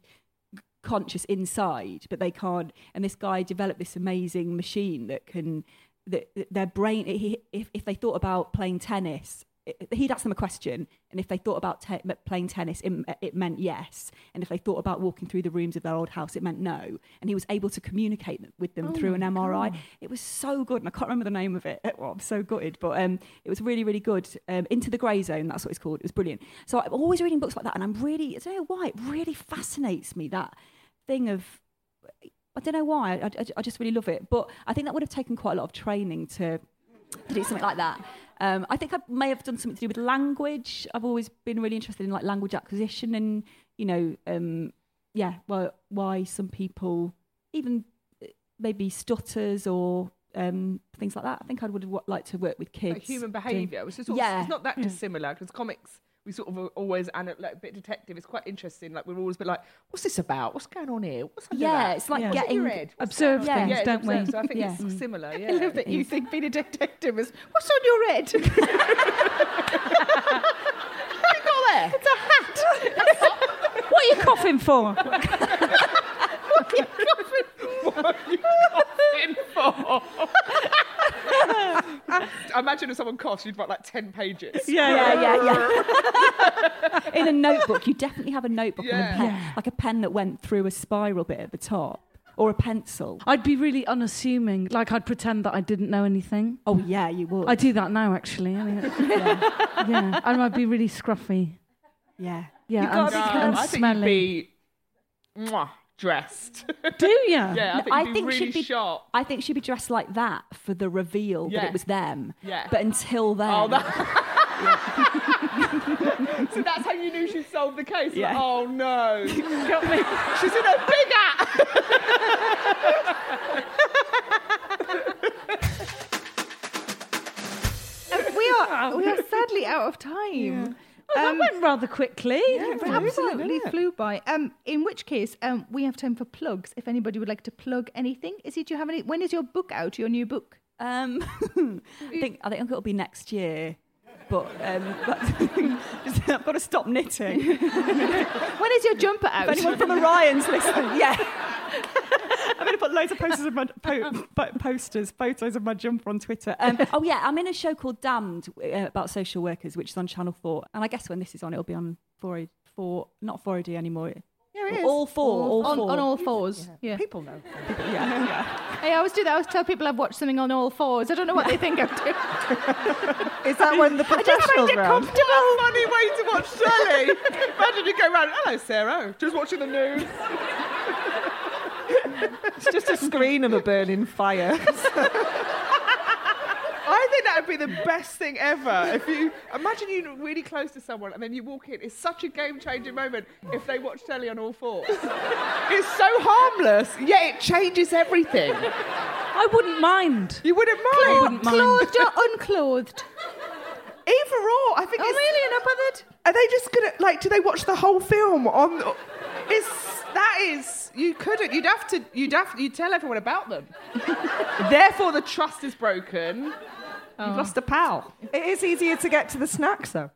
conscious inside, but they can't. And this guy developed this amazing machine that can. Their brain, if they thought about playing tennis, he'd ask them a question, and if they thought about playing tennis, it meant yes, and if they thought about walking through the rooms of their old house, it meant no, and he was able to communicate with them through an MRI. God. It was so good, and I can't remember the name of it. Well, I'm so gutted, but it was really, really good. Into the Grey Zone, that's what it's called. It was brilliant. So I'm always reading books like that, and I don't know why, it really fascinates me, that thing of... I don't know why. I just really love it. But I think that would have taken quite a lot of training to do something like that. I think I may have done something to do with language. I've always been really interested in, like, language acquisition and, you know, why some people even maybe stutters or things like that. I think I would have liked to work with kids. Like human behaviour, which is it's not that dissimilar, because comics... We sort of always, a bit detective, it's quite interesting. Like, we're always a bit like, what's this about? What's going on here? What's under that? It's like getting observed things, don't we? So I think it's similar, yeah. I love that you think being a detective is, what's on your head? What have you got there? It's a hat. What are you coughing for? What are you coughing for? I imagine if someone coughs, you'd write like 10 pages. Yeah. In a notebook, you definitely have a notebook and a pen, like a pen that went through a spiral bit at the top, or a pencil. I'd be really unassuming. Like, I'd pretend that I didn't know anything. Oh yeah, you would. I do that now, actually. And I'd be really scruffy. Yeah, yeah. I think you'd be dressed. Do you? Yeah, I think she'd be sharp. I think she'd be dressed like that for the reveal that it was them. Yeah. But until then... Oh, So that's how you knew she solved the case? Yeah. Like, oh, no. She's in a big hat! We are sadly out of time. Yeah. That went rather quickly. Yeah, it absolutely flew by. In which case, we have time for plugs. If anybody would like to plug anything. Izzy, do you have any? When is your book out, your new book? I think it'll be next year. But I've got to stop knitting. When is your jumper out? If anyone from Orion's listening, I'm going to put loads of photos of my jumper on Twitter. I'm in a show called Damned about social workers, which is on Channel 4. And I guess when this is on, it'll be on 4, not 4AD anymore. Yeah, it is. All four. On all fours. Yeah. People know. Hey, I always do that. I always tell people I've watched something on all fours. I don't know what they think I'm doing. Is that when the professionals are round? What a funny way to watch telly. Imagine you go round, hello, Sarah, just watching the news. It's just a screen of a burning fire. I think that would be the best thing ever. If you imagine you're really close to someone and then you walk in, it's such a game-changing moment if they watch telly on all fours. It's so harmless, yet it changes everything. I wouldn't mind. You wouldn't mind? I wouldn't mind. Clothed or unclothed? Either or, I think. Oh, really? You're not bothered? Are they just gonna do they watch the whole film on? You'd tell everyone about them. Therefore, the trust is broken. Oh. You've lost a pal. It is easier to get to the snacks, though.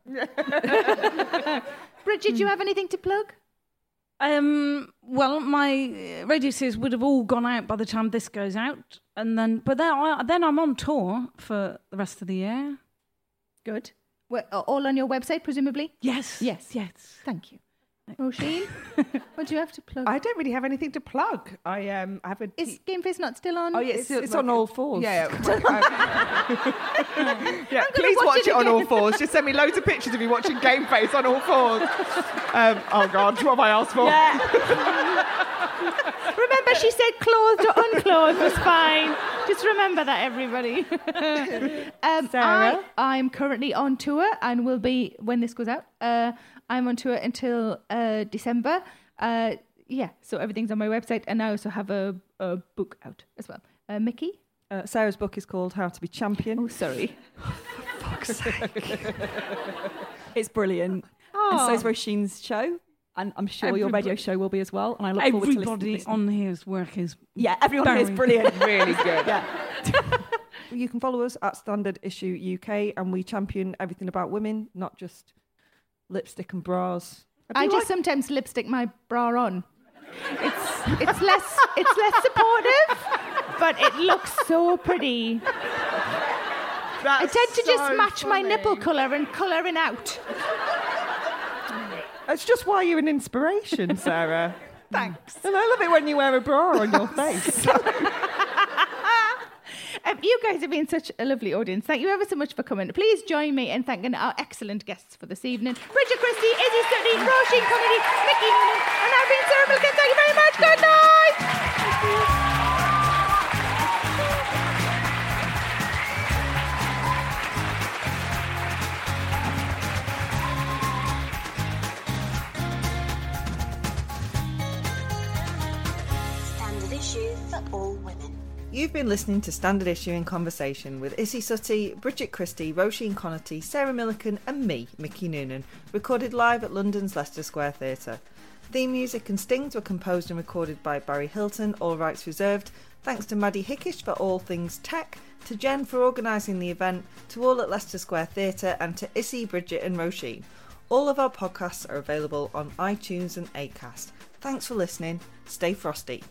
Bridget, do you have anything to plug? Well, my radio series would have all gone out by the time this goes out, but then I'm on tour for the rest of the year. Good. Well, all on your website, presumably? Yes. Thank you. Roisin, what do you have to plug? I don't really have anything to plug. I have a... Is Game Face not still on? Oh, yeah, it's on all fours. Yeah. Yeah. Please watch it on all fours. Just send me loads of pictures of you watching Game Face on all fours. Oh, God, what have I asked for? Yeah. Remember, she said clothed or unclothed was fine. Just remember that, everybody. Sarah? I'm currently on tour and will be, when this goes out... I'm on tour until December. So everything's on my website. And I also have a book out as well. Mickey? Sarah's book is called How to be Champion. Oh, sorry. For fuck's sake. It's brilliant. Oh. And so is Roisin's show. And I'm sure your radio show will be as well. And I look forward to listening. Everybody on here's work is... Yeah, everyone here is brilliant. Really good. Yeah. You can follow us at Standard Issue UK. And we champion everything about women, not just... lipstick and bras. I just sometimes lipstick my bra on. It's less supportive, but it looks so pretty. That's I tend to so just match funny. My nipple colour and colouring out. That's just why you're an inspiration, Sarah. Thanks. And I love it when you wear a bra on your face. You guys have been such a lovely audience. Thank you ever so much for coming. Please join me in thanking our excellent guests for this evening. Bridget Christie, Isy Suttie, Roisin Conaty, Mickey Noonan, and I've been Sarah Millican. Thank you very much. Good night. Standard Issue for all women. You've been listening to Standard Issue in Conversation with Isy Suttie, Bridget Christie, Roisin Conaty, Sarah Millican and me, Mickey Noonan, recorded live at London's Leicester Square Theatre. Theme music and stings were composed and recorded by Barry Hilton, all rights reserved. Thanks to Maddie Hickish for all things tech, to Jen for organising the event, to all at Leicester Square Theatre and to Isy, Bridget and Roisin. All of our podcasts are available on iTunes and Acast. Thanks for listening. Stay frosty.